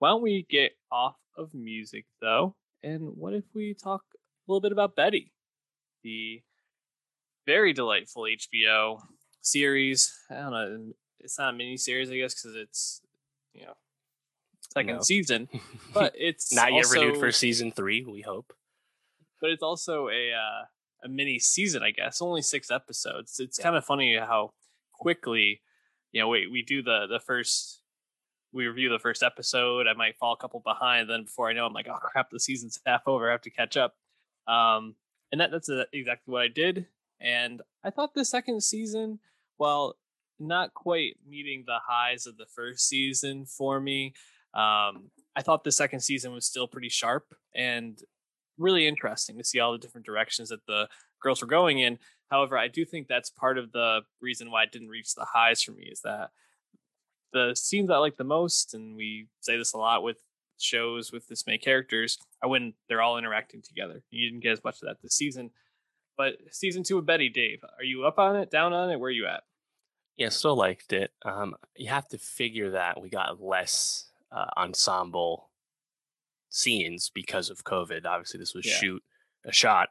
why don't we get off of music, though? And what if we talk a little bit about Betty, the very delightful H B O series. I don't know. It's not a miniseries, I guess, because it's, you know, second no. season, but it's not yet renewed for season three, we hope, but it's also a uh, a mini season, I guess, only six episodes. It's yeah. kind of funny how quickly, you know, we, we do the the first we review the first episode. I might fall a couple behind, then before I know I'm like, oh crap, the season's half over, I have to catch up. Um and that that's exactly what I did, and I thought the second season, well, not quite meeting the highs of the first season for me, Um, I thought the second season was still pretty sharp and really interesting to see all the different directions that the girls were going in. However, I do think that's part of the reason why it didn't reach the highs for me, is that the scenes I like the most, and we say this a lot with shows with this many characters, are when they're all interacting together. You didn't get as much of that this season. But season two of Betty, Dave, are you up on it, down on it? Where are you at? Yeah, still liked it. Um, you have to figure that we got less Uh, ensemble scenes because of COVID. Obviously, this was yeah. shoot a shot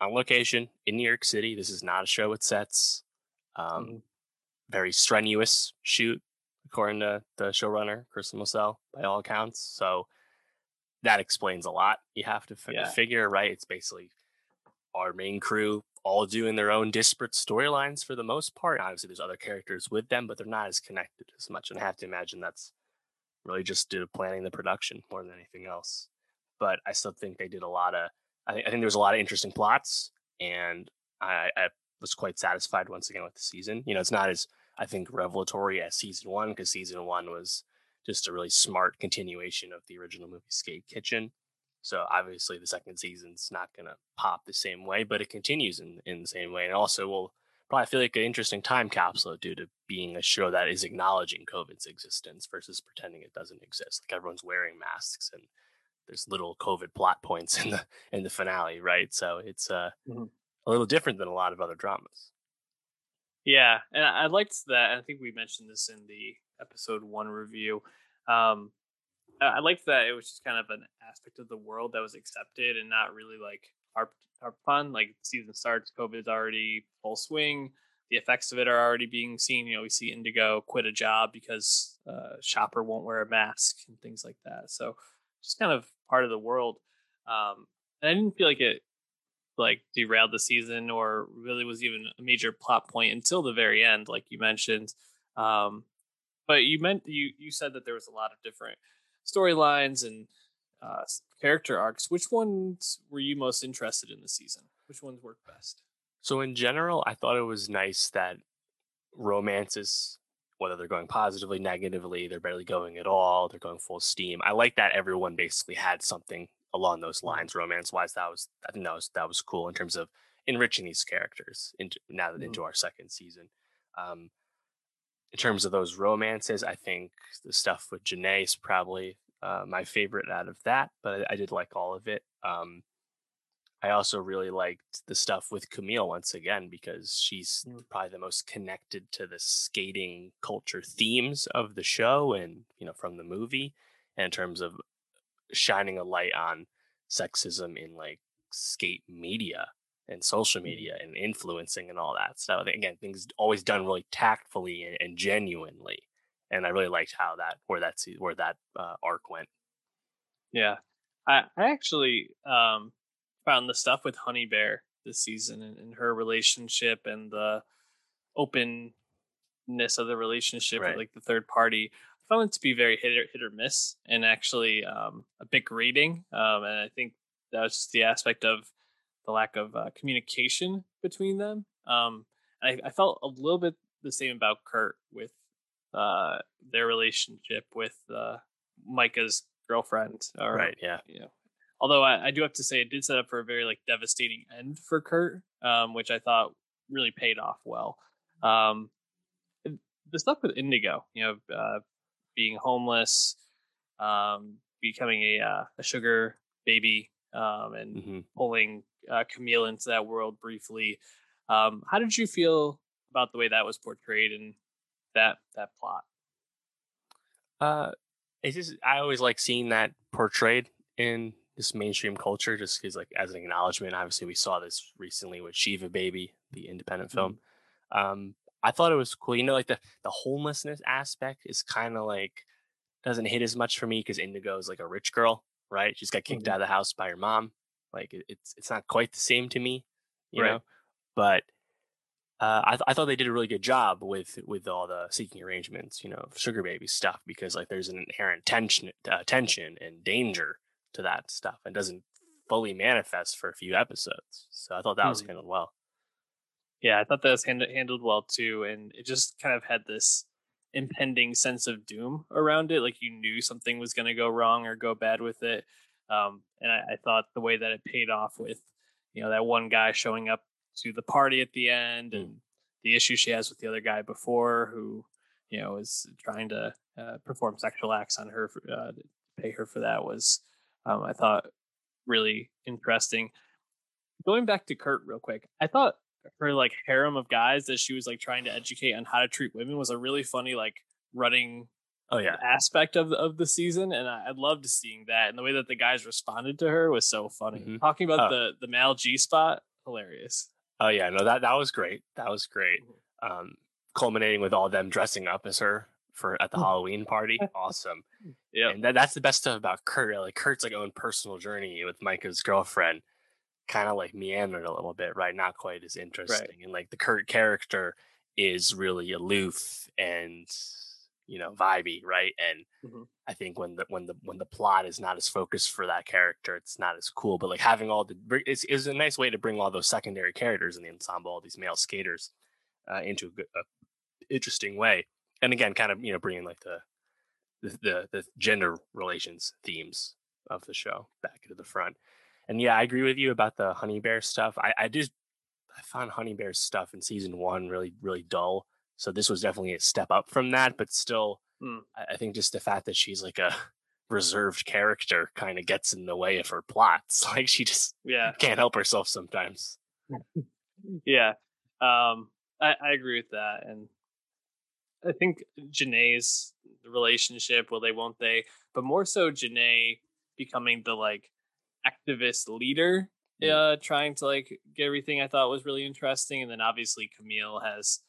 on location in New York City. This is not a show with sets. Um, mm-hmm. Very strenuous shoot, according to the showrunner, Kristen Mosell, by all accounts. So that explains a lot. You have to f- yeah. figure, right? It's basically our main crew all doing their own disparate storylines for the most part. Obviously, there's other characters with them, but they're not as connected as much. And I have to imagine that's really just due to planning the production more than anything else. But I still think they did a lot of, I think, I think there was a lot of interesting plots, and I, I was quite satisfied once again with the season. You know, it's not as, I think, revelatory as season one, because season one was just a really smart continuation of the original movie Skate Kitchen. So obviously the second season's not going to pop the same way, but it continues in, in the same way. And also will probably feel like an interesting time capsule due to being a show that is acknowledging COVID's existence versus pretending it doesn't exist. Like, everyone's wearing masks and there's little COVID plot points in the in the finale, right? So it's uh, mm-hmm. a little different than a lot of other dramas. Yeah, and I liked that. I think we mentioned this in the episode one review. Um, I liked that it was just kind of an aspect of the world that was accepted and not really like harped harped on. Like, season starts, COVID's already full swing. The effects of it are already being seen. You know, we see Indigo quit a job because uh, shopper won't wear a mask and things like that. So just kind of part of the world. Um, and I didn't feel like it like derailed the season or really was even a major plot point until the very end, like you mentioned. Um, but you meant you you said that there was a lot of different storylines and uh, character arcs. Which ones were you most interested in this season? Which ones worked best? So in general, I thought it was nice that romances, whether they're going positively, negatively, they're barely going at all, they're going full steam. I like that everyone basically had something along those lines, romance-wise. That was, I think that was that was cool in terms of enriching these characters into, now that into our second season. Um, in terms of those romances, I think the stuff with Janae is probably uh, my favorite out of that, but I, I did like all of it. Um, I also really liked the stuff with Camille once again, because she's probably the most connected to the skating culture themes of the show and, you know, from the movie, and in terms of shining a light on sexism in like skate media and social media and influencing and all that stuff. So again, things always done really tactfully and, and genuinely. And I really liked how that, where that's, where that uh, arc went. Yeah. I, I actually, um, found the stuff with Honey Bear this season and, and her relationship and the openness of the relationship, right, with like the third party. I found it to be very hit or, hit or miss, and actually um, a big grating. Um, and I think that was just the aspect of the lack of uh, communication between them. Um, I, I felt a little bit the same about Kurt with uh, their relationship with uh, Micah's girlfriend. Or, right. Yeah. You know, although I, I do have to say it did set up for a very like devastating end for Kurt, um, which I thought really paid off well. Um, the stuff with Indigo, you know, uh, being homeless, um, becoming a, uh, a sugar baby, um, and mm-hmm. pulling uh, Camille into that world briefly. Um, how did you feel about the way that was portrayed and that that plot? Uh, it's just, I always like seeing that portrayed in this mainstream culture, just because like as an acknowledgement. Obviously we saw this recently with Shiva Baby, the independent film. Mm-hmm. Um, I thought it was cool. You know, like the, the homelessness aspect is kind of like, doesn't hit as much for me, because Indigo is like a rich girl, right? She's got kicked mm-hmm. out of the house by her mom. Like it, it's, it's not quite the same to me, you right. know, but uh, I, th- I thought they did a really good job with, with all the seeking arrangements, you know, sugar baby stuff, because like there's an inherent tension, uh, tension and danger to that stuff, and doesn't fully manifest for a few episodes. So I thought that mm-hmm. was handled well. Yeah, I thought that was hand- handled well too, and it just kind of had this impending sense of doom around it. Like you knew something was going to go wrong or go bad with it. Um, and I-, I thought the way that it paid off with, you know, that one guy showing up to the party at the end, mm-hmm. and the issue she has with the other guy before, who, you know, is trying to uh, perform sexual acts on her, for, uh, to pay her for that, was. Um, I thought really interesting. Going back to Kurt real quick, I thought her like harem of guys that she was like trying to educate on how to treat women was a really funny like running oh yeah aspect of of the season, and I, I loved seeing that, and the way that the guys responded to her was so funny. Mm-hmm. Talking about oh. the the male G spot, hilarious. Oh yeah, no that that was great. That was great. Mm-hmm. Um, culminating with all them dressing up as her for at the Halloween party. Awesome. Yeah, and that, that's the best stuff about Kurt. Like Kurt's like own personal journey with Micah's girlfriend kind of like meandered a little bit, right? Not quite as interesting. Right. And like the Kurt character is really aloof and, you know, vibey, right? And mm-hmm. I think when the when the when the plot is not as focused for that character, it's not as cool. But like having all the it's is a nice way to bring all those secondary characters in the ensemble, all these male skaters, uh, into a, good, a interesting way. And again, kind of, you know, bringing like the, the the gender relations themes of the show back to the front. And yeah, I agree with you about the Honey Bear stuff. I, I just I found Honey Bear's stuff in season one really, really dull. So this was definitely a step up from that. But still, mm. I, I think just the fact that she's like a reserved character kind of gets in the way of her plots. Like she just yeah. can't help herself sometimes. yeah, um, I, I agree with that. And I think Janae's relationship, will they, won't they, but more so Janae becoming the like activist leader, uh, mm. trying to like get everything, I thought was really interesting. And then obviously Camille has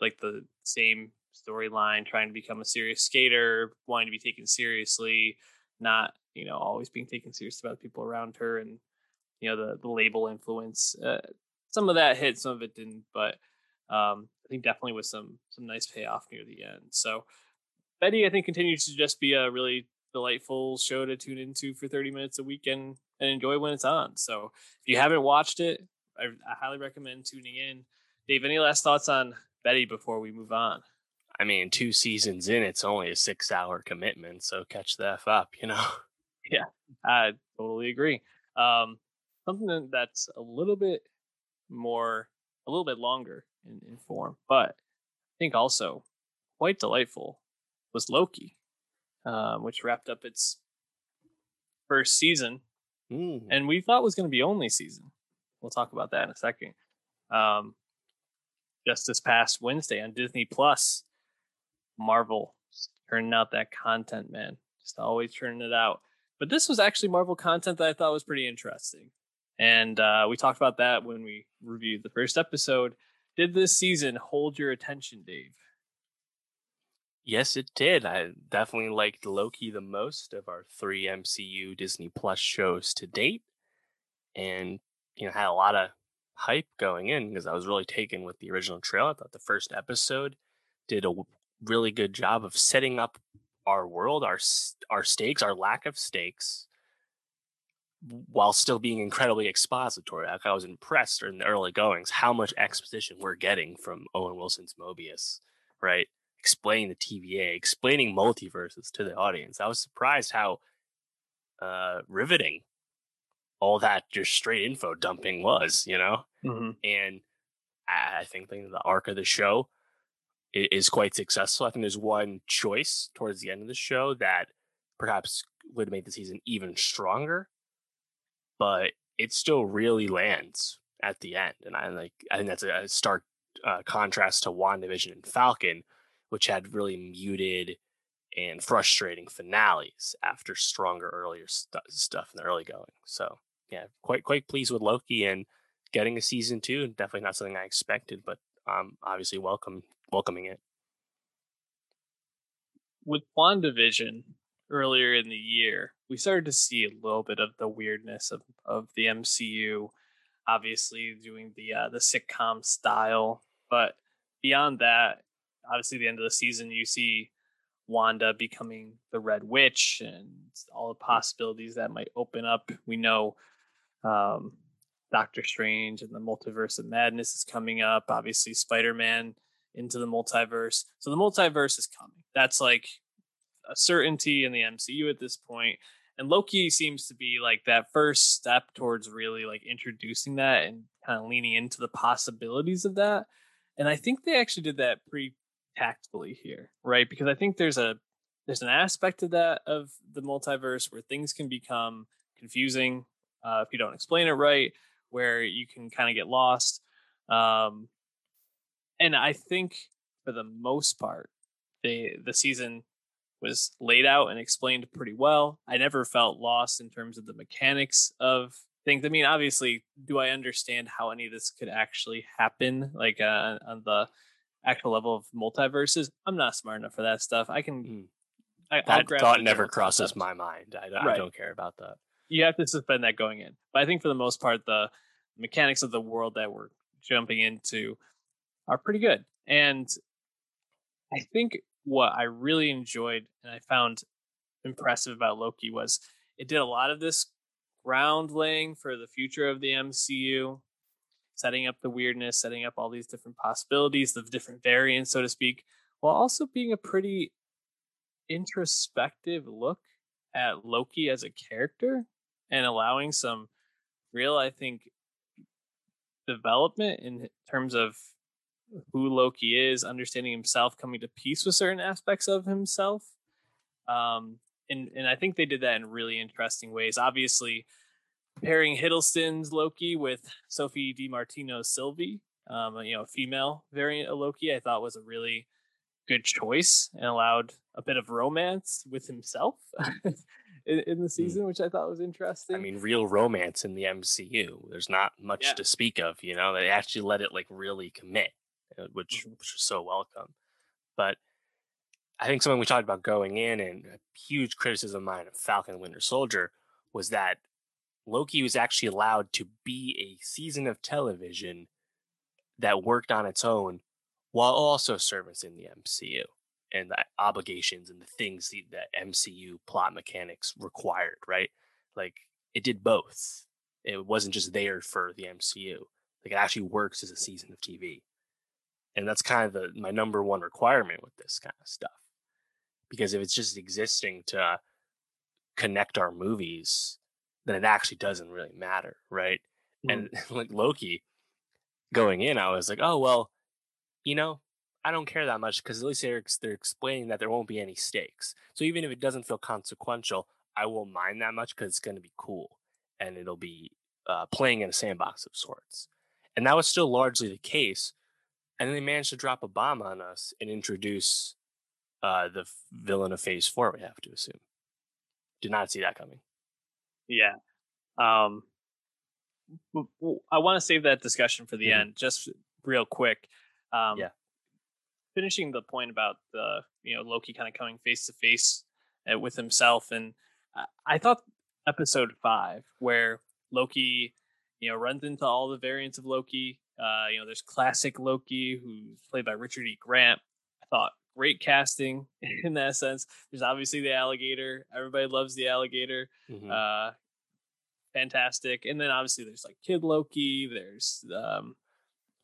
like the same storyline, trying to become a serious skater, wanting to be taken seriously, not, you know, always being taken seriously by the people around her, and, you know, the, the label influence. Uh, some of that hit, some of it didn't, but um I think definitely with some some nice payoff near the end. So Betty, I think, continues to just be a really delightful show to tune into for thirty minutes a week and, and enjoy when it's on. So if you haven't watched it, I, I highly recommend tuning in. Dave, any last thoughts on Betty before we move on? I mean, two seasons in, it's only a six hour commitment, so catch the F up, you know? Yeah, I totally agree. Um, something that's a little bit more, a little bit longer in, in form, but think also quite delightful was Loki, um, which wrapped up its first season, mm. and we thought was going to be only season. We'll talk about that in a second. Um, just this past Wednesday on Disney Plus, Marvel turning out that content, man. Just always turning it out. But this was actually Marvel content that I thought was pretty interesting. And uh, we talked about that when we reviewed the first episode. Did this season hold your attention, Dave? Yes, it did. I definitely liked Loki the most of our three M C U Disney Plus shows to date. And, you know, had a lot of hype going in because I was really taken with the original trailer. I thought the first episode did a really good job of setting up our world, our our stakes, our lack of stakes, while still being incredibly expository. Like, I was impressed in the early goings how much exposition we're getting from Owen Wilson's Mobius, right? Explaining the T V A, explaining multiverses to the audience. I was surprised how uh, riveting all that just straight info dumping was, you know? Mm-hmm. And I think the arc of the show is quite successful. I think there's one choice towards the end of the show that perhaps would make the season even stronger, but it still really lands at the end. And I like, I think that's a stark uh, contrast to WandaVision and Falcon, which had really muted and frustrating finales after stronger earlier st- stuff in the early going. So yeah, quite quite pleased with Loki and getting a season two, and definitely not something I expected, but um, obviously welcome welcoming it. With WandaVision earlier in the year, we started to see a little bit of the weirdness of, of the M C U, obviously doing the uh, the sitcom style. But beyond that, obviously the end of the season, you see Wanda becoming the Red Witch and all the possibilities that might open up. We know um, Doctor Strange and the Multiverse of Madness is coming up. Obviously Spider-Man into the multiverse. So the multiverse is coming. That's like a certainty in the M C U at this point. And Loki seems to be like that first step towards really like introducing that and kind of leaning into the possibilities of that. And I think they actually did that pretty tactfully here, right? Because I think there's a there's an aspect of that of the multiverse where things can become confusing uh, if you don't explain it right, where you can kind of get lost. Um, and I think for the most part, they the season was laid out and explained pretty well. I never felt lost in terms of the mechanics of things. I mean, obviously, do I understand how any of this could actually happen? Like uh, on the actual level of multiverses, I'm not smart enough for that stuff. I can. Mm. I, that thought never crosses stuff. My mind. I, I right. don't care about that. You have to suspend that going in. But I think for the most part, the mechanics of the world that we're jumping into are pretty good. And I think what I really enjoyed and I found impressive about Loki was it did a lot of this ground laying for the future of the M C U, setting up the weirdness, setting up all these different possibilities, the different variants, so to speak, while also being a pretty introspective look at Loki as a character and allowing some real, I think, development in terms of who Loki is, understanding himself, coming to peace with certain aspects of himself. Um, and, and I think they did that in really interesting ways. Obviously, pairing Hiddleston's Loki with Sophie DiMartino's Sylvie, um, you know, a female variant of Loki, I thought was a really good choice and allowed a bit of romance with himself in, in the season, which I thought was interesting. I mean, real romance in the M C U. There's not much yeah. to speak of, you know. They actually let it like really commit, which mm-hmm. which was so welcome. But I think something we talked about going in, and a huge criticism of mine of Falcon and Winter Soldier, was that Loki was actually allowed to be a season of television that worked on its own while also servicing the M C U and the obligations and the things that M C U plot mechanics required, right? Like, it did both. It wasn't just there for the M C U. Like, it actually works as a season of T V. And that's kind of the, my number one requirement with this kind of stuff. Because if it's just existing to connect our movies, then it actually doesn't really matter, right? Mm. And like Loki, going in, I was like, oh, well, you know, I don't care that much because at least they're, they're explaining that there won't be any stakes. So even if it doesn't feel consequential, I won't mind that much because it's going to be cool and it'll be uh, playing in a sandbox of sorts. And that was still largely the case. And then they managed to drop a bomb on us and introduce uh, the villain of Phase Four, we have to assume. Did not see that coming. Yeah. Um, I want to save that discussion for the mm-hmm. end, just real quick. Um, yeah. Finishing the point about the, you know, Loki kind of coming face to face with himself. And I thought episode five, where Loki, you know, runs into all the variants of Loki. Uh, you know, there's classic Loki, who's played by Richard E. Grant. I thought great casting in that sense. There's obviously the alligator. Everybody loves the alligator. Mm-hmm. Uh, fantastic. And then obviously there's like Kid Loki. There's um,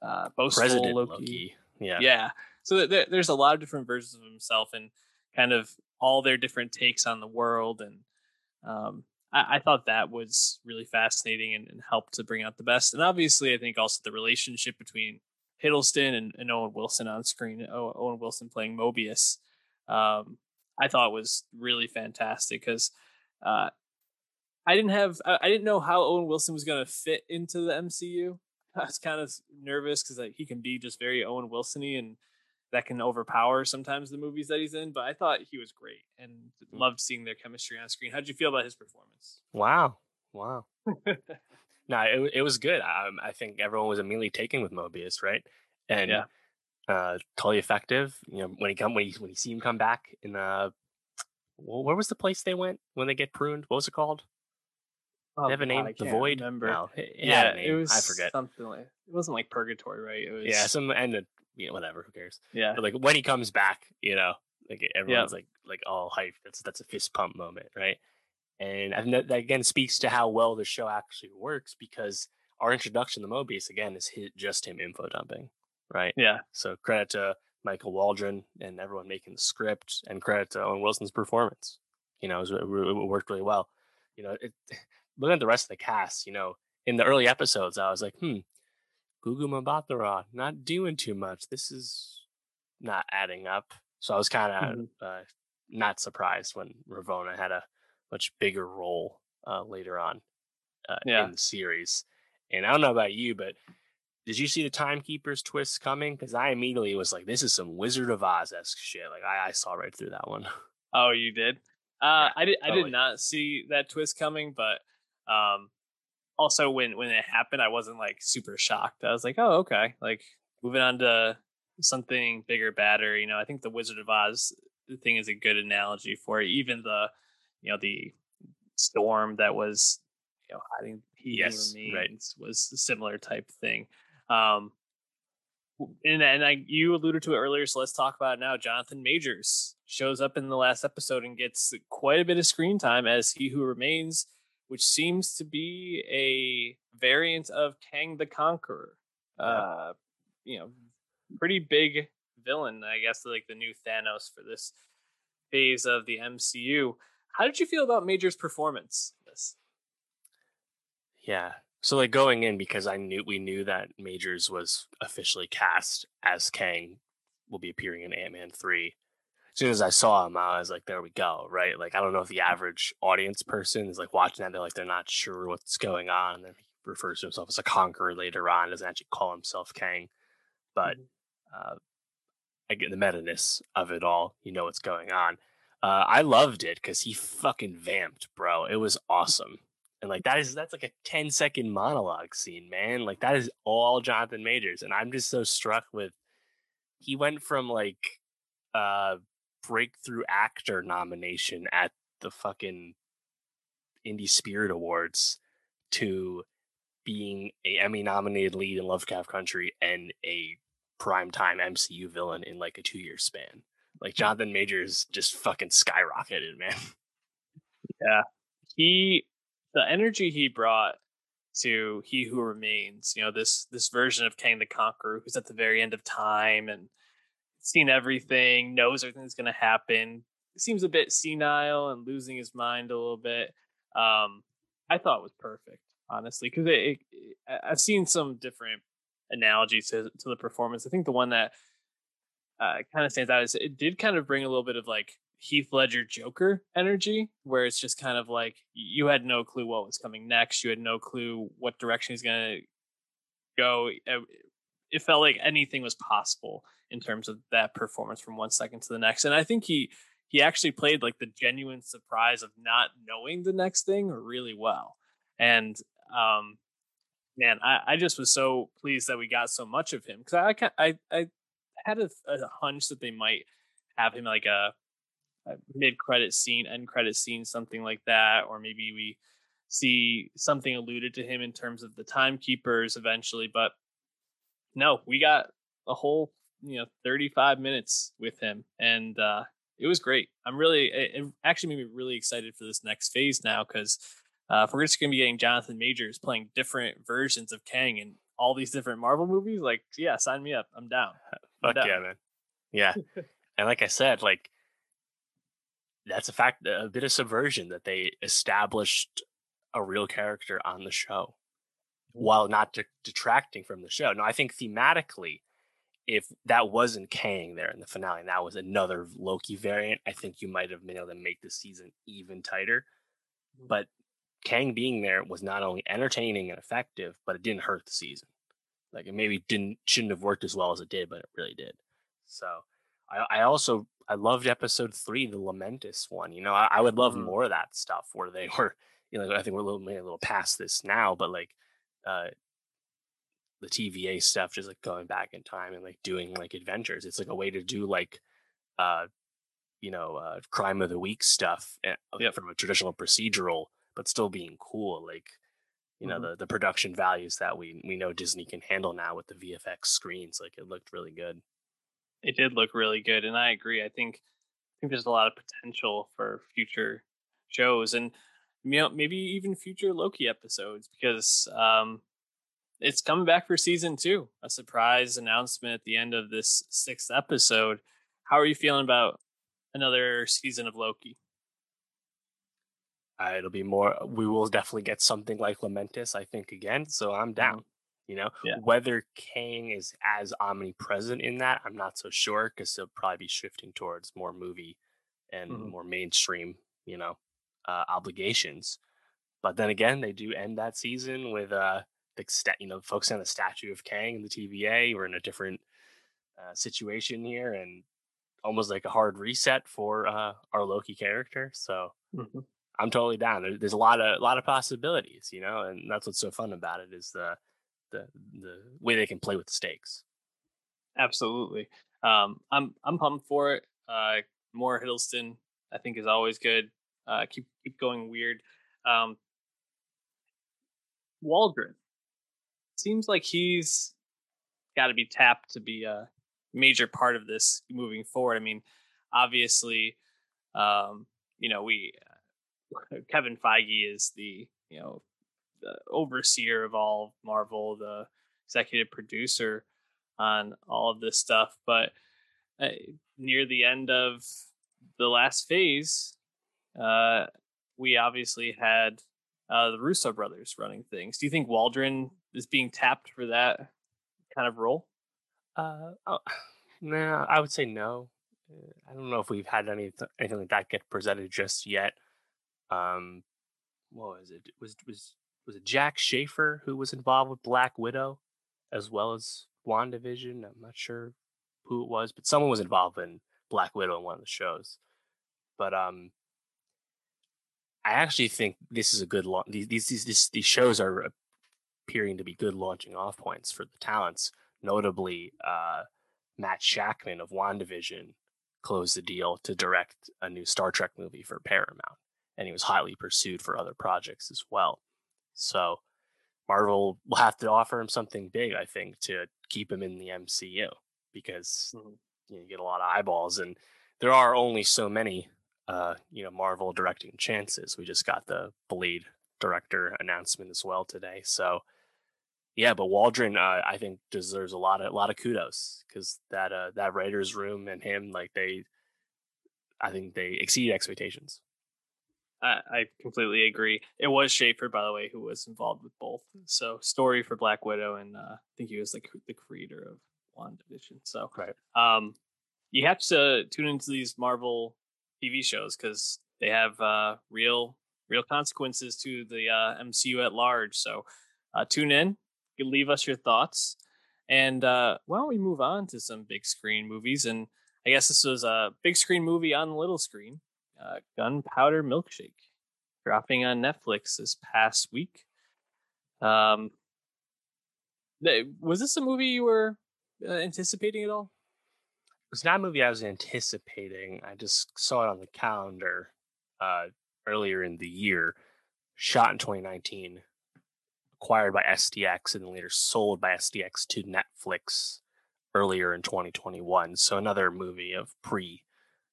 uh, boastful President Loki. Loki. Yeah. Yeah. So th- there's a lot of different versions of himself and kind of all their different takes on the world. And um, I-, I thought that was really fascinating and-, and helped to bring out the best. And obviously I think also the relationship between Hiddleston and, and Owen Wilson on screen, o- Owen Wilson playing Mobius, um, I thought was really fantastic because uh, I didn't have, I-, I didn't know how Owen Wilson was going to fit into the M C U. I was kind of nervous because like, he can be just very Owen Wilson-y, and that can overpower sometimes the movies that he's in. But I thought he was great and loved seeing their chemistry on screen. How'd you feel about his performance? Wow. Wow. No, it it was good. I, I think everyone was immediately taken with Mobius, right? And yeah. uh, totally effective. You know, when he come when he when you see him come back in the well, where was the place they went when they get pruned? What was it called? Oh, they have a name? God, the Void? Remember? No, it, it yeah, it was. I forget. Something like, it wasn't like Purgatory, right? It was yeah, some and the, you know, whatever. Who cares? Yeah. But like when he comes back, you know, like everyone's yeah. like like all hype. That's that's a fist pump moment, right? And I that again speaks to how well the show actually works, because our introduction to Mobius again is his, just him info dumping, right? Yeah. So credit to Michael Waldron and everyone making the script, and credit to Owen Wilson's performance. You know, it, was, it worked really well. You know, it, looking at the rest of the cast, you know, in the early episodes, I was like, hmm, Gugu Mbatha-Raw not doing too much. This is not adding up. So I was kind of mm-hmm. uh, not surprised when Ravonna had a much bigger role uh, later on uh, yeah. in the series. And I don't know about you, but did you see the Timekeeper's twist coming? Because I immediately was like, this is some Wizard of Oz-esque shit. Like I, I saw right through that one. Oh, you did? Uh, yeah, I did. Totally. I did not see that twist coming, but um, also when, when it happened, I wasn't like super shocked. I was like, oh, okay. Like moving on to something bigger, badder. You know, I think the Wizard of Oz thing is a good analogy for it. Even the, you know, the storm that was, you know, I think he yes, remains right. was a similar type thing. Um, and and I, you alluded to it earlier, so let's talk about it now. Jonathan Majors shows up in the last episode and gets quite a bit of screen time as He Who Remains, which seems to be a variant of Kang the Conqueror. Yeah. Uh, you know, pretty big villain, I guess, like the new Thanos for this phase of the M C U. How did you feel about Major's performance? This? Yeah. So like going in, because I knew we knew that Majors was officially cast as Kang, will be appearing in Ant-Man three. As soon as I saw him, I was like, there we go. Right. Like, I don't know if the average audience person is like watching that. They're like, they're not sure what's going on. And then he refers to himself as a conqueror later on. Doesn't actually call himself Kang, but uh, I get the meta-ness of it all. You know what's going on. Uh, I loved it because he fucking vamped, bro. It was awesome. And like that is that's like a ten second monologue scene, man. Like that is all Jonathan Majors. And I'm just so struck with he went from like uh breakthrough actor nomination at the fucking Indie Spirit Awards to being a Emmy nominated lead in Lovecraft Country and a primetime M C U villain in like a two year span. Like Jonathan Majors just fucking skyrocketed, man. Yeah, he the energy he brought to He Who Remains, you know, this this version of Kang the Conqueror, who's at the very end of time and seen everything, knows everything that's going to happen, seems a bit senile and losing his mind a little bit. Um, I thought it was perfect, honestly, because it, it, I've seen some different analogies to, to the performance. I think the one that uh, kind of stands out is it did kind of bring a little bit of like Heath Ledger Joker energy, where it's just kind of like you had no clue what was coming next. You had no clue what direction he's going to go. It felt like anything was possible in terms of that performance from one second to the next. And I think he he actually played like the genuine surprise of not knowing the next thing really well. And um, man, I, I just was so pleased that we got so much of him, because I, I I had a, a hunch that they might have him like a, a mid-credit scene, end-credit scene, something like that, or maybe we see something alluded to him in terms of the timekeepers eventually. But no, we got a whole, you know, thirty-five minutes with him, and uh, it was great. I'm really, it actually made me really excited for this next phase now, because uh, if we're just going to be getting Jonathan Majors playing different versions of Kang in all these different Marvel movies, like, yeah, sign me up. I'm down. I'm Fuck down. Yeah, man. Yeah. And like I said, like, that's a fact, a bit of subversion that they established a real character on the show while not de- detracting from the show. Now, I think thematically, if that wasn't Kang there in the finale and that was another Loki variant, I think you might have been able to make the season even tighter. But Kang being there was not only entertaining and effective, but it didn't hurt the season. Like, it maybe didn't shouldn't have worked as well as it did, but it really did. So I, I also I loved episode three, the Lamentous one. You know, I, I would love mm-hmm. more of that stuff where they were, you know, I think we're a little, maybe a little past this now, but like uh the T V A stuff, just like going back in time and like doing like adventures. It's like a way to do like, uh, you know, uh, crime of the week stuff and, yeah. from a traditional procedural, but still being cool. Like, you mm-hmm. know, the, the production values that we, we know Disney can handle now with the V F X screens. Like, it looked really good. It did look really good. And I agree. I think, I think there's a lot of potential for future shows, and, you know, maybe even future Loki episodes, because, um, it's coming back for season two, a surprise announcement at the end of this sixth episode. How are you feeling about another season of Loki? Uh, it'll be more, we will definitely get something like Lamentous, I think, again. So I'm down, you know, yeah. Whether Kang is as omnipresent in that, I'm not so sure, because he'll probably be shifting towards more movie and mm-hmm. more mainstream, you know, uh, obligations. But then again, they do end that season with, uh, the stat, you know, folks on the statue of Kang and the T V A. We're in a different uh, situation here, and almost like a hard reset for uh, our Loki character. So mm-hmm. I'm totally down. There, there's a lot of a lot of possibilities, you know, and that's what's so fun about it, is the the the way they can play with the stakes. Absolutely, um, I'm I'm pumped for it. Uh, more Hiddleston, I think, is always good. Uh, keep keep going weird. Um, Waldron. Seems like he's got to be tapped to be a major part of this moving forward. I mean, obviously, um, you know, we uh, Kevin Feige is the, you know, the overseer of all Marvel, the executive producer on all of this stuff. But uh, near the end of the last phase, uh, we obviously had uh, the Russo brothers running things. Do you think Waldron is being tapped for that kind of role? Uh, oh, no, nah, I would say no. I don't know if we've had any th- anything like that get presented just yet. Um, what was it? Was was was it Jack Schaefer who was involved with Black Widow, as well as WandaVision? I'm not sure who it was, but someone was involved in Black Widow in one of the shows. But um, I actually think this is a good launch. These these these these shows are appearing to be good launching off points for the talents, notably uh, Matt Shakman of WandaVision closed the deal to direct a new Star Trek movie for Paramount, and he was highly pursued for other projects as well. So Marvel will have to offer him something big, I think, to keep him in the M C U, because mm-hmm. you know, you get a lot of eyeballs, and there are only so many uh, you know, Marvel directing chances. We just got the Blade director announcement as well today. So yeah, but Waldron uh, I think deserves a lot of a lot of kudos, because that uh that writer's room and him, like, they I think they exceeded expectations. I, I completely agree. It was Schaefer, by the way, who was involved with both. So story for Black Widow, and uh, I think he was like the creator of WandaVision. So right. um you have to tune into these Marvel T V shows because they have uh, real real consequences to the uh, M C U at large. So uh, tune in. You can leave us your thoughts. And uh, why don't we move on to some big screen movies? And I guess this was a big screen movie on the little screen. Uh, Gunpowder Milkshake, dropping on Netflix this past week. Um, was this a movie you were uh, anticipating at all? It's not a movie I was anticipating. I just saw it on the calendar uh, earlier in the year. Shot in twenty nineteen, acquired by S D X, and then later sold by S D X to Netflix earlier in twenty twenty-one. So another movie of pre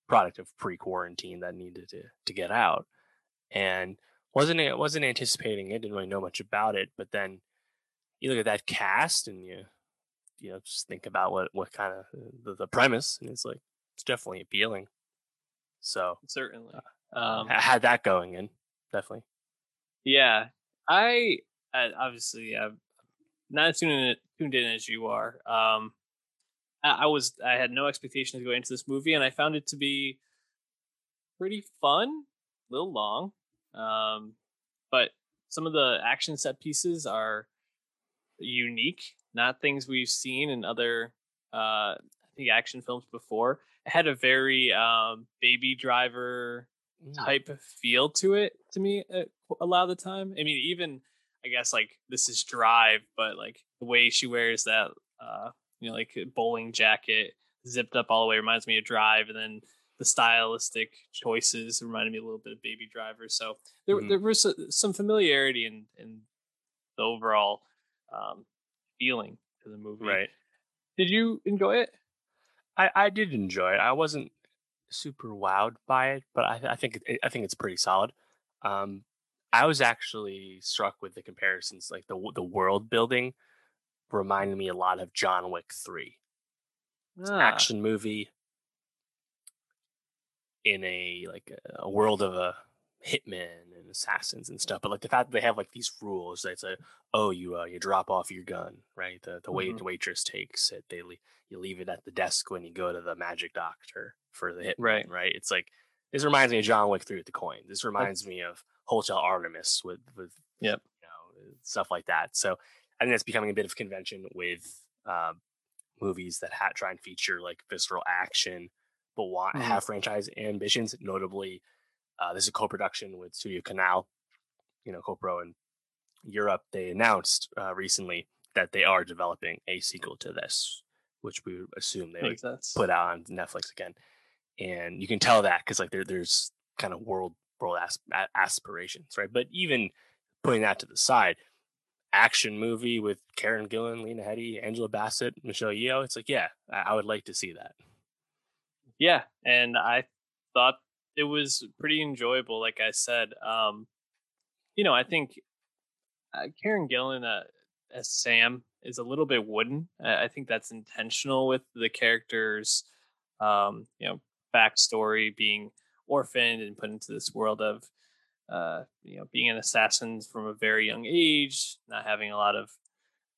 product of pre-quarantine that needed to, to get out, and wasn't it wasn't anticipating it. Didn't really know much about it, but then you look at that cast and you. You know, just think about what, what kind of the, the premise, and it's like it's definitely appealing. So certainly, um, I had that going in, definitely. Yeah, I, I obviously I'm not as tuned in, tuned in as you are. Um, I, I was I had no expectations going into this movie, and I found it to be pretty fun, a little long, um, but some of the action set pieces are unique. Not things we've seen in other, uh, I think, action films before. It had a very um, Baby Driver type of feel to it, to me, a lot of the time. I mean, even, I guess, like, this is Drive, but, like, the way she wears that, uh, you know, like, bowling jacket zipped up all the way reminds me of Drive. And then the stylistic choices reminded me a little bit of Baby Driver. So there, mm-hmm. there was some familiarity in, in the overall... Um, feeling to the movie. Right. Did you enjoy it? I, I did enjoy it. I wasn't super wowed by it, but I, I think it, I think it's pretty solid. Um, I was actually struck with the comparisons, like the the world building reminded me a lot of John Wick three. It's ah. an action movie in a like a, a world of a hitmen and assassins and stuff, but like the fact that they have like these rules, that's a oh you uh you drop off your gun, right? The the wait mm-hmm. waitress takes it, they le- you leave it at the desk when you go to the magic doctor for the hit, right? Right. It's like this reminds me of John Wick three with the coin. This reminds okay. me of Hotel Artemis with with yep. you know, stuff like that. So I think that's becoming a bit of a convention with um, movies that ha- try and feature like visceral action, but want mm-hmm. have franchise ambitions, notably. Uh, this is a co-production with Studio Canal, you know, CoPro in Europe. They announced uh, recently that they are developing a sequel to this, which we assume they would put out on Netflix again. And you can tell that because like there, there's kind of world world asp- aspirations, right? But even putting that to the side, action movie with Karen Gillan, Lena Headey, Angela Bassett, Michelle Yeoh. It's like, yeah, I-, I would like to see that. Yeah, and I thought. It was pretty enjoyable, like I said. Um, you know, I think uh, Karen Gillan uh, as Sam is a little bit wooden. I think that's intentional with the character's, um, you know, backstory being orphaned and put into this world of, uh, you know, being an assassin from a very young age, not having a lot of,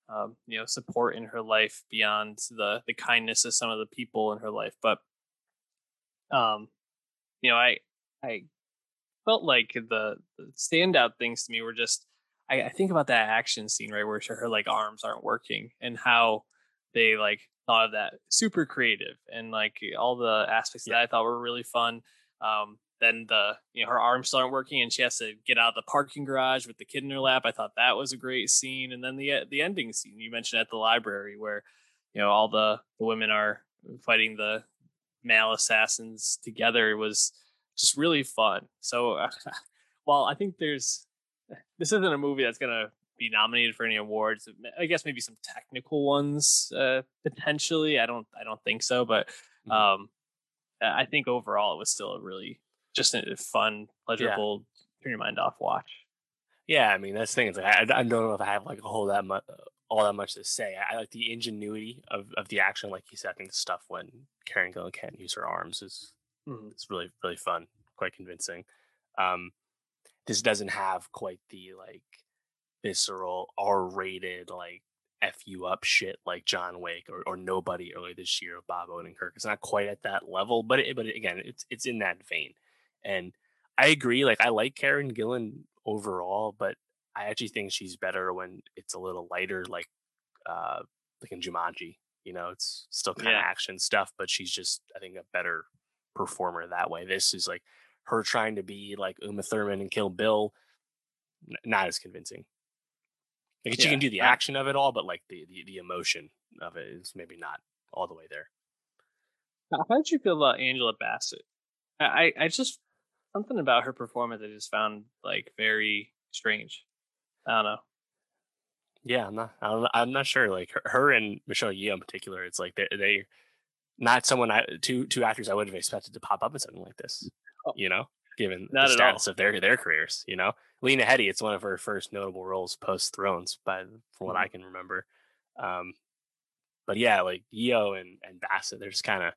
um, you know, support in her life beyond the the kindness of some of the people in her life, but. Um, You know, I I felt like the, the standout things to me were just, I, I think about that action scene, right, where her, like, arms aren't working and how they, like, thought of that super creative and, like, all the aspects yeah. that I thought were really fun. Um, then the, you know, her arms aren't working and she has to get out of the parking garage with the kid in her lap. I thought that was a great scene. And then the the ending scene you mentioned at the library where, you know, all the, the women are fighting the male assassins together was just really fun. So uh, while I think there's this isn't a movie that's gonna be nominated for any awards, I guess maybe some technical ones uh potentially. I don't I don't think so, but um I think overall it was still a really just a fun, pleasurable yeah. turn your mind off watch. Yeah, I mean that's the thing. It's like I, I don't know if I have like a whole that much all that much to say. I, I like the ingenuity of, of the action, like you said. I think the stuff when Karen Gillan can't use her arms is mm-hmm. it's really really fun, quite convincing. Um, this doesn't have quite the like visceral R rated like F you up shit like John Wick or, or Nobody earlier this year of Bob Odenkirk. It's not quite at that level, but it, but again, it's it's in that vein. And I agree. Like, I like Karen Gillan overall, but I actually think she's better when it's a little lighter, like uh, like in Jumanji. You know, it's still kind yeah. of action stuff, but she's just, I think, a better performer that way. This is like her trying to be like Uma Thurman and Kill Bill. N- not as convincing. Like yeah. she can do the action of it all, but like the, the, the emotion of it is maybe not all the way there. How did you feel about Angela Bassett? I, I just, something about her performance I just found like very strange. I don't know. Yeah, I'm not, I don't, I'm not sure. Like her, her and Michelle Yeoh in particular, it's like they're, they're not someone, I, two two actors I would have expected to pop up in something like this, oh, you know, given the status all. of their their careers, you know. Lena Headey, it's one of her first notable roles post Thrones, but from what I can remember. Um, but yeah, like Yeoh and, and Bassett, they're just kind of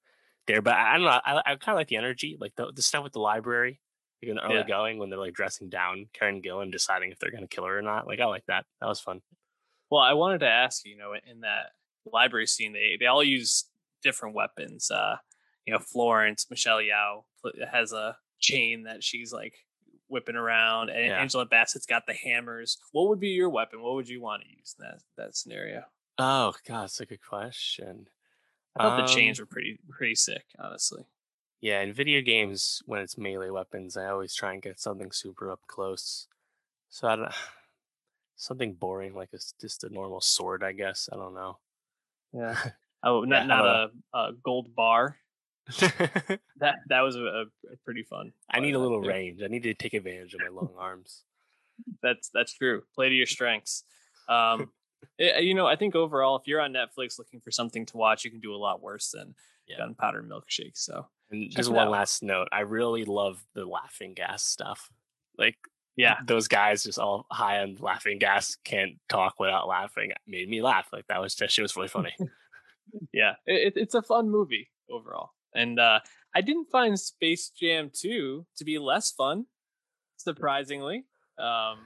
there. But I, I don't know, I, I kind of like the energy, like the, the stuff with the library, like in the early yeah. going when they're like dressing down Karen Gillan, deciding if they're going to kill her or not. Like, I like that. That was fun. Well, I wanted to ask, you know, in that library scene, they, they all use different weapons. Uh, you know, Florence, Michelle Yeoh has a chain that she's like whipping around, and yeah. Angela Bassett's got the hammers. What would be your weapon? What would you want to use in that, that scenario? Oh, God, that's a good question. I thought um, the chains were pretty pretty sick, honestly. Yeah, in video games, when it's melee weapons, I always try and get something super up close. So I don't... Something boring, like a, just a normal sword, I guess. I don't know. Yeah. Oh, not yeah, not a, a, a gold bar. that that was a, a pretty fun. I need a little there. range. I need to take advantage of my long arms. That's that's true. Play to your strengths. Um, it, you know, I think overall, if you're on Netflix looking for something to watch, you can do a lot worse than yeah. Gunpowder Milkshake. So, and just one out. last note. I really love the laughing gas stuff. Like. Yeah, those guys just all high on laughing gas, can't talk without laughing. It made me laugh. Like that was just, it was really funny. yeah, it, it's a fun movie overall. And uh, I didn't find Space Jam two to be less fun, surprisingly. Um,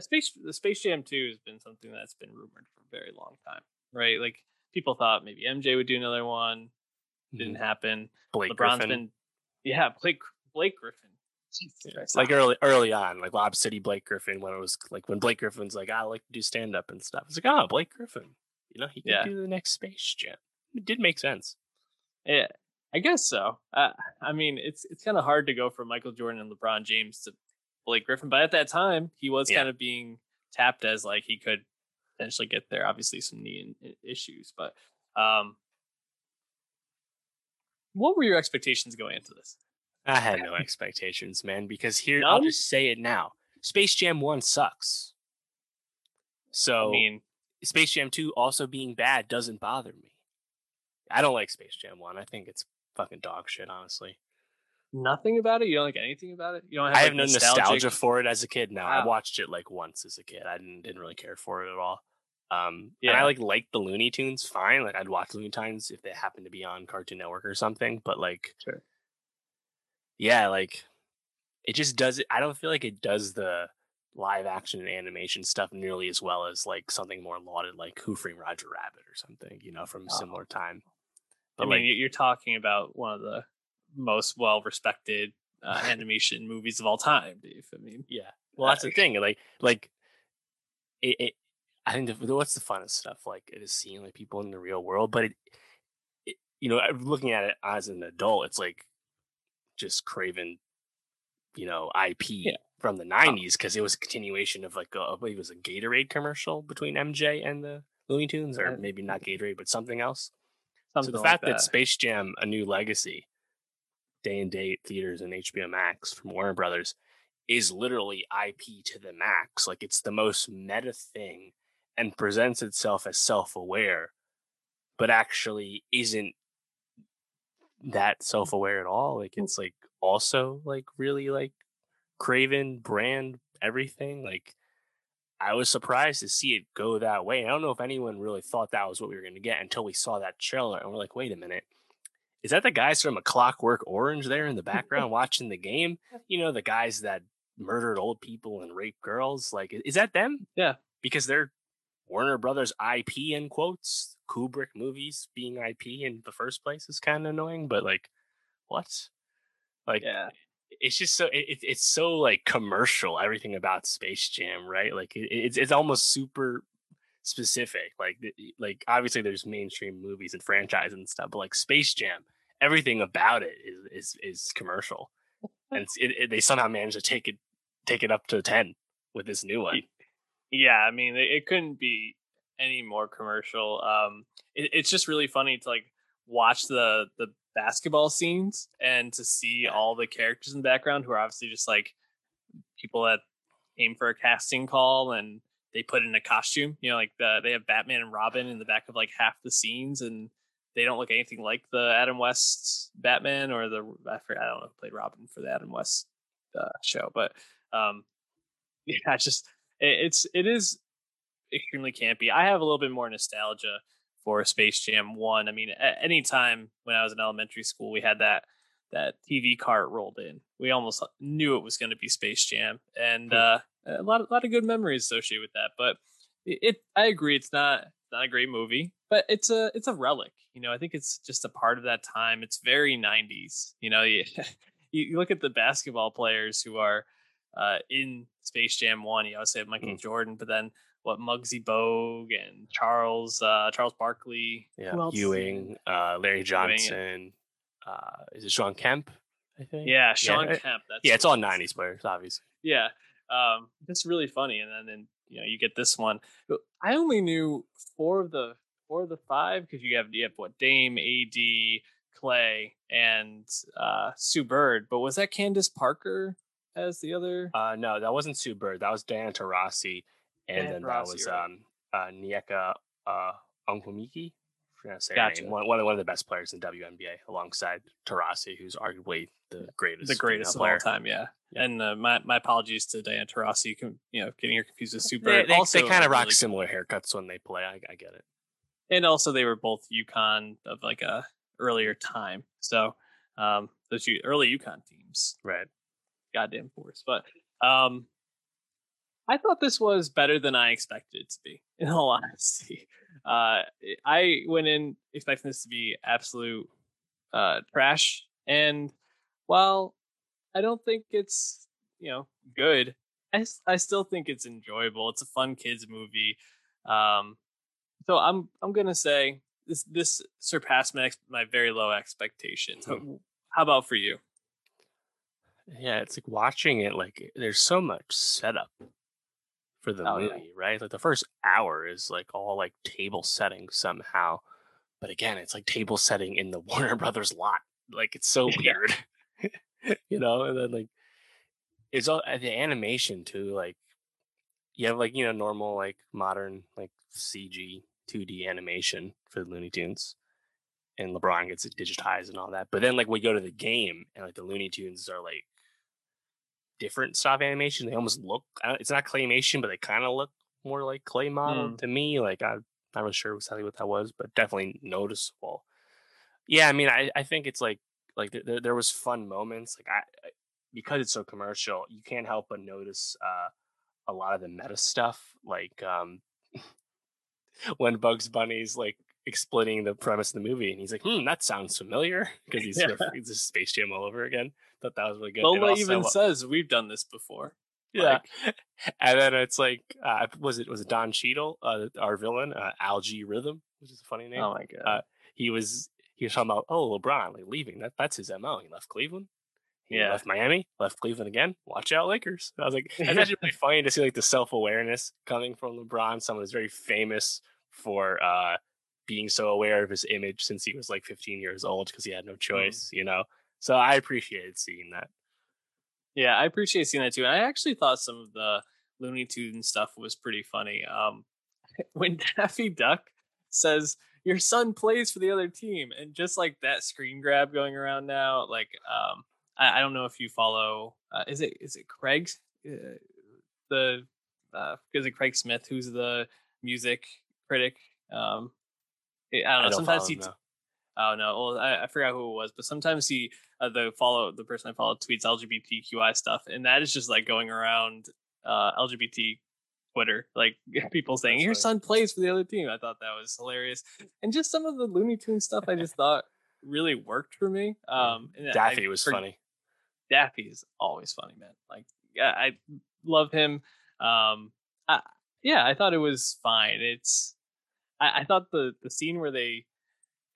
Space Space Jam two has been something that's been rumored for a very long time, right? Like people thought maybe M J would do another one. Didn't mm-hmm. happen. Blake LeBron's Griffin. Been, yeah, Blake Blake Griffin. Jesus. Like early early on, like Lob City Blake Griffin, when it was like when Blake Griffin's like, I like to do stand up and stuff. It's like, oh, Blake Griffin, you know, he could yeah. do the next Space Jam. It did make sense. Yeah, I guess so. Uh, I mean, it's it's kind of hard to go from Michael Jordan and LeBron James to Blake Griffin, but at that time, he was yeah. kind of being tapped as like he could potentially get there. Obviously, some knee issues, but um, what were your expectations going into this? I had no expectations, man, because here, None? I'll just say it now. Space Jam one sucks. So I mean, Space Jam two also being bad doesn't bother me. I don't like Space Jam one. I think it's fucking dog shit, honestly. Nothing about it? You don't like anything about it? You don't have, I have like, no nostalgic... nostalgia for it as a kid. No, wow. I watched it like once as a kid. I didn't, didn't really care for it at all. Um, yeah. And I like liked the Looney Tunes, fine. Like I'd watch Looney Tunes if they happened to be on Cartoon Network or something, but like... Sure. Yeah, like it just does it. I don't feel like it does the live action and animation stuff nearly as well as like something more lauded, like Who Framed Roger Rabbit or something, you know, from a similar time. But I mean, like, you're talking about one of the most well respected uh, animation movies of all time, Dave. I mean, yeah. Well, that's the thing. Like, like it. it I think the, what's the funnest stuff? Like, it is seeing like people in the real world, but it, it you know, looking at it as an adult, it's like. Just craven, you know, I P yeah. from the nineties because it was a continuation of like a, I believe it was a Gatorade commercial between M J and the Looney Tunes, or maybe not Gatorade but something else. Something so the like fact that. that Space Jam: A New Legacy, day and date theaters and H B O Max from Warner Brothers, is literally I P to the max. Like it's the most meta thing and presents itself as self-aware, but actually isn't that self-aware at all. Like it's like also like really like craven brand everything. Like I was surprised to see it go that way. I don't know if anyone really thought that was what we were going to get until we saw that trailer and we're like, wait a minute, is that the guys from A Clockwork Orange there in the background watching the game, you know, the guys that murdered old people and raped girls? Like, is that them? Yeah, because they're Warner Brothers I P in quotes, Kubrick movies being I P in the first place is kind of annoying, but like, what? Like, yeah. It's just so it, it's so like commercial, everything about Space Jam, right? Like it, it's it's almost super specific. Like like obviously there's mainstream movies and franchises and stuff, but like Space Jam, everything about it is is, is commercial, and it's, it, it, they somehow managed to take it take it up to ten with this new one. Yeah, I mean it, it couldn't be any more commercial. Um, it, it's just really funny to like watch the the. basketball scenes and to see all the characters in the background who are obviously just like people that came for a casting call and they put in a costume, you know, like the, they have Batman and Robin in the back of like half the scenes and they don't look anything like the Adam West Batman or the I forget, I don't know who played Robin for the Adam West uh, show, but um yeah, it's just it, it's it is extremely campy. I have a little bit more nostalgia or Space Jam one. I mean, at any time when I was in elementary school, we had that that T V cart rolled in. We almost knew it was going to be Space Jam, and uh, a lot, a lot of good memories associated with that. But it, it I agree, it's not not a great movie, but it's a it's a relic. You know, I think it's just a part of that time. It's very nineties. You know, you, you look at the basketball players who are uh, in Space Jam one. You always say Michael mm. Jordan, but then. What Muggsy Bogue and Charles uh, Charles Barkley, yeah, Ewing, uh, Larry Johnson, uh, is it Sean Kemp? I think. Yeah, Sean yeah. Kemp. That's yeah, it's all nineties players, obviously. Yeah, um, that's really funny. And then and, you know you get this one. I only knew four of the four of the five because you have you have what Dame, A D, Clay, and uh, Sue Bird. But was that Candace Parker as the other? Uh, no, that wasn't Sue Bird. That was Diana Taurasi. And, and then Rossi, that was right? um, uh, Nneka uh, Onwumike. Gotcha. One, one, one of the best players in W N B A, alongside Taurasi, who's arguably the greatest, the greatest of player. all time. Yeah, yeah. And uh, my my apologies to Diana Taurasi. You know, getting her confused with Super. They, they, also, they kind of rock really similar haircuts when they play. I, I get it. And also, they were both UConn of like a earlier time. So um, those early UConn teams, right? Goddamn force, but. Um, I thought this was better than I expected it to be, in all honesty. Uh, I went in expecting this to be absolute uh, trash. And while I don't think it's, you know, good, I, I still think it's enjoyable. It's a fun kids movie. Um, so I'm I'm going to say this this surpassed my, my very low expectations. Mm-hmm. How about for you? Yeah, it's like watching it, like there's so much setup. For the oh, movie, yeah. right? Like the first hour is like all like table setting somehow, but again, it's like table setting in the Warner Brothers lot. Like it's so weird, you know. And then like it's all the animation too. Like you have like you know normal like modern like C G two D animation for the Looney Tunes, and LeBron gets it digitized and all that. But then like we go to the game and like the Looney Tunes are like. Different stop animation. They almost look. It's not claymation, but they kind of look more like clay model mm. to me. Like I'm not really sure exactly what that was, but definitely noticeable. Yeah, I mean, I, I think it's like like there there was fun moments. Like I because it's so commercial, you can't help but notice uh, a lot of the meta stuff. Like um, when Bugs Bunny's like explaining the premise of the movie, and he's like, "Hmm, that sounds familiar," because he's yeah. he's just Space Jam all over again. Thought that was really good. Lola also, even says we've done this before. Yeah, like, and then it's like, uh, was it was it Don Cheadle, uh, our villain, uh, Algae Rhythm, which is a funny name. Oh my god, uh, he was he was talking about oh LeBron like leaving that that's his M O. He left Cleveland, he yeah. left Miami, left Cleveland again. Watch out, Lakers. And I was like, it's actually really funny to see like the self awareness coming from LeBron, someone who's very famous for uh, being so aware of his image since he was like fifteen years old because he had no choice, mm. you know. So I appreciated seeing that. Yeah, I appreciate seeing that too. And I actually thought some of the Looney Tunes stuff was pretty funny. Um, when Daffy Duck says, "Your son plays for the other team," and just like that screen grab going around now, like um, I, I don't know if you follow, uh, is it is it Craig, uh, the uh, is it Craig Smith who's the music critic? Um, I don't know. I don't sometimes he. T- Oh no! Well, I, I forgot who it was, but sometimes he, uh, the follow the person I follow tweets L G B T Q I stuff, and that is just like going around uh, L G B T Twitter, like people saying your son plays for the other team. I thought that was hilarious, and just some of the Looney Tunes stuff I just thought really worked for me. Um, and Daffy I, was for, funny. Daffy is always funny, man. Like I, I love him. Um, I, yeah, I thought it was fine. It's I, I thought the the scene where they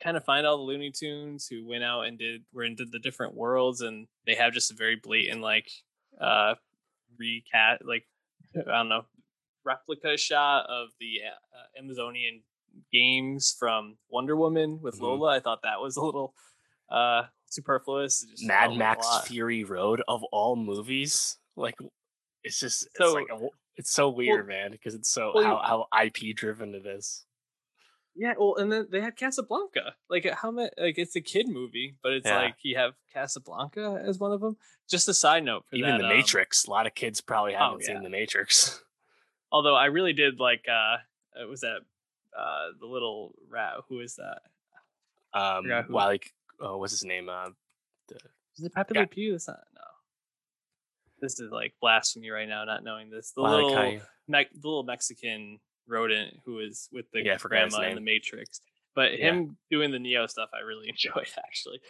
kind of find all the Looney Tunes who went out and did were into the different worlds, and they have just a very blatant like uh recat like I don't know. replica shot of the uh, Amazonian games from Wonder Woman with mm-hmm. Lola. I thought that was a little uh superfluous. Just Mad Max Fury Road of all movies, like it's just it's so like a, it's so weird, well, man, because it's so well, how, how I P driven it is. Yeah, well, and then they had Casablanca. Like how much? Like it's a kid movie, but it's yeah. like you have Casablanca as one of them. Just a side note, for even that, the um, Matrix. A lot of kids probably haven't oh, yeah. seen the Matrix. Although I really did like, uh, it was that uh, the little rat. Who is that? Um, who Wally, oh, what's his name? Uh, the, is it Pepe Le Pew? That's not, no. This is like blasphemy right now, not knowing this. The, Wally little, Me- the little Mexican rodent who is with the yeah, grandma in the Matrix. But yeah. him doing the Neo stuff, I really enjoyed, actually.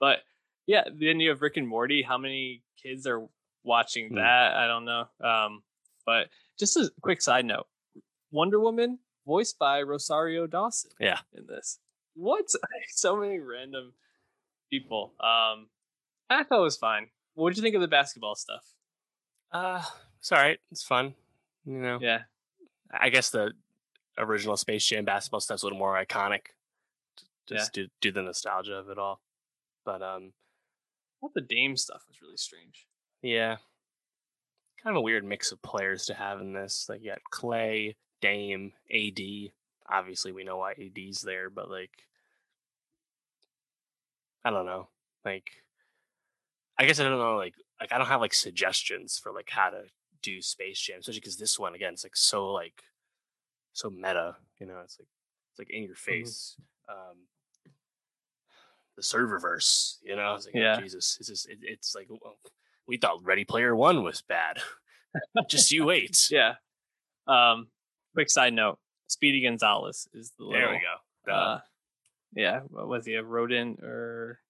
But yeah, then you have Rick and Morty. How many kids are watching hmm. that? I don't know. Um, but... Just a quick side note, Wonder Woman voiced by Rosario Dawson. Yeah. In this. What? So many random people. Um, I thought it was fine. What did you think of the basketball stuff? Uh, it's all right. It's fun. You know? Yeah. I guess the original Space Jam basketball stuff's a little more iconic. Just yeah. do, do the nostalgia of it all. But, um, what the Dame stuff was really strange. Yeah. Kind of a weird mix of players to have in this. Like, you got Clay, Dame, A D. Obviously, we know why A D's there, but, like, I don't know. Like, I guess I don't know, like, like I don't have, like, suggestions for, like, how to do Space Jam, especially because this one, again, it's, like, so, like, so meta, you know? It's, like, it's like in your face. Mm-hmm. Um, the serververse, you know? It's like, yeah. oh, Jesus. It's just, it, it's, like... Well, we thought Ready Player One was bad. Just you wait. Yeah. Um, quick side note. Speedy Gonzalez is the little... There we go. Uh, yeah. What was he? A rodent or...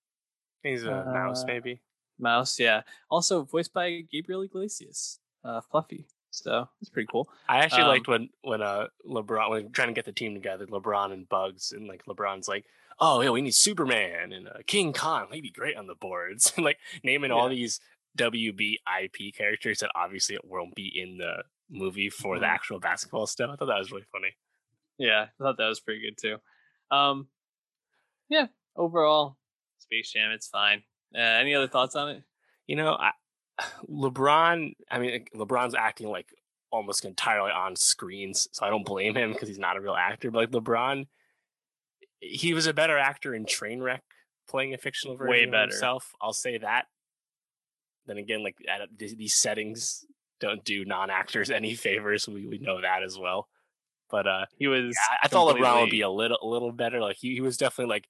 He's a uh, mouse, maybe. Mouse, yeah. Also voiced by Gabriel Iglesias. Uh, Fluffy. So, it's pretty cool. I actually um, liked when, when uh, LeBron... When we were trying to get the team together, LeBron and Bugs, and like LeBron's like, oh, yeah, we need Superman and uh, King Kong. He'd be great on the boards. And like naming yeah. all these... W B I P characters that obviously it won't be in the movie for the actual basketball stuff. I thought that was really funny. Yeah, I thought that was pretty good too. Um, yeah, overall, Space Jam, it's fine. Uh, any other thoughts on it? You know, I, LeBron, I mean, LeBron's acting like almost entirely on screens, so I don't blame him because he's not a real actor. But like LeBron, he was a better actor in Trainwreck playing a fictional version Way better. of himself. I'll say that. Then again, like at, these settings don't do non-actors any favors. We we know that as well. But uh, he was. Yeah, I thought LeBron would be a little a little better. Like he, he was definitely like,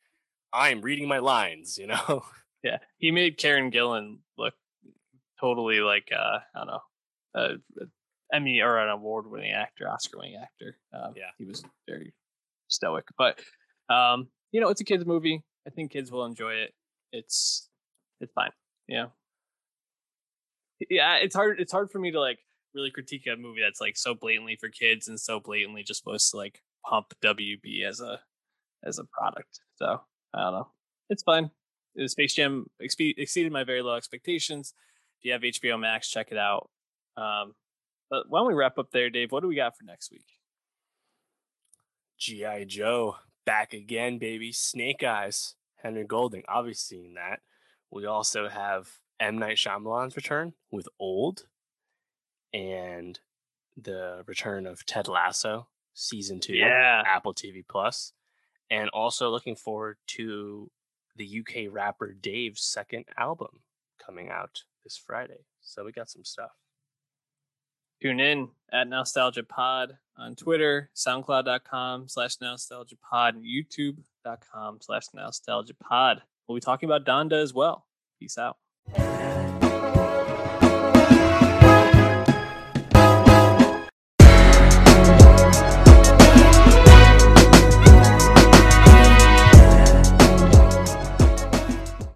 I'm reading my lines, you know. Yeah, he made Karen Gillan look totally like uh, I don't know, uh, Emmy or an award-winning actor, Oscar-winning actor. Um, yeah, he was very stoic. But um, you know, it's a kids' movie. I think kids will enjoy it. It's it's fine. You know. Yeah, it's hard. It's hard for me to like really critique a movie that's like so blatantly for kids and so blatantly just supposed to like pump W B as a as a product. So I don't know. It's fine. It was Space Jam ex- exceeded my very low expectations. If you have H B O Max, check it out. Um, but why don't we wrap up there, Dave? What do we got for next week? G I. Joe back again, baby. Snake Eyes. Henry Golding, obviously seen that. We also have M. Night Shyamalan's return with Old and the return of Ted Lasso season two, yeah. Apple T V Plus, and also looking forward to the U K rapper Dave's second album coming out this Friday. So we got some stuff. Tune in at Nostalgia Pod on Twitter, SoundCloud.com slash Nostalgia Pod, and YouTube.com slash Nostalgia Pod. We'll be talking about Donda as well. Peace out. Yeah.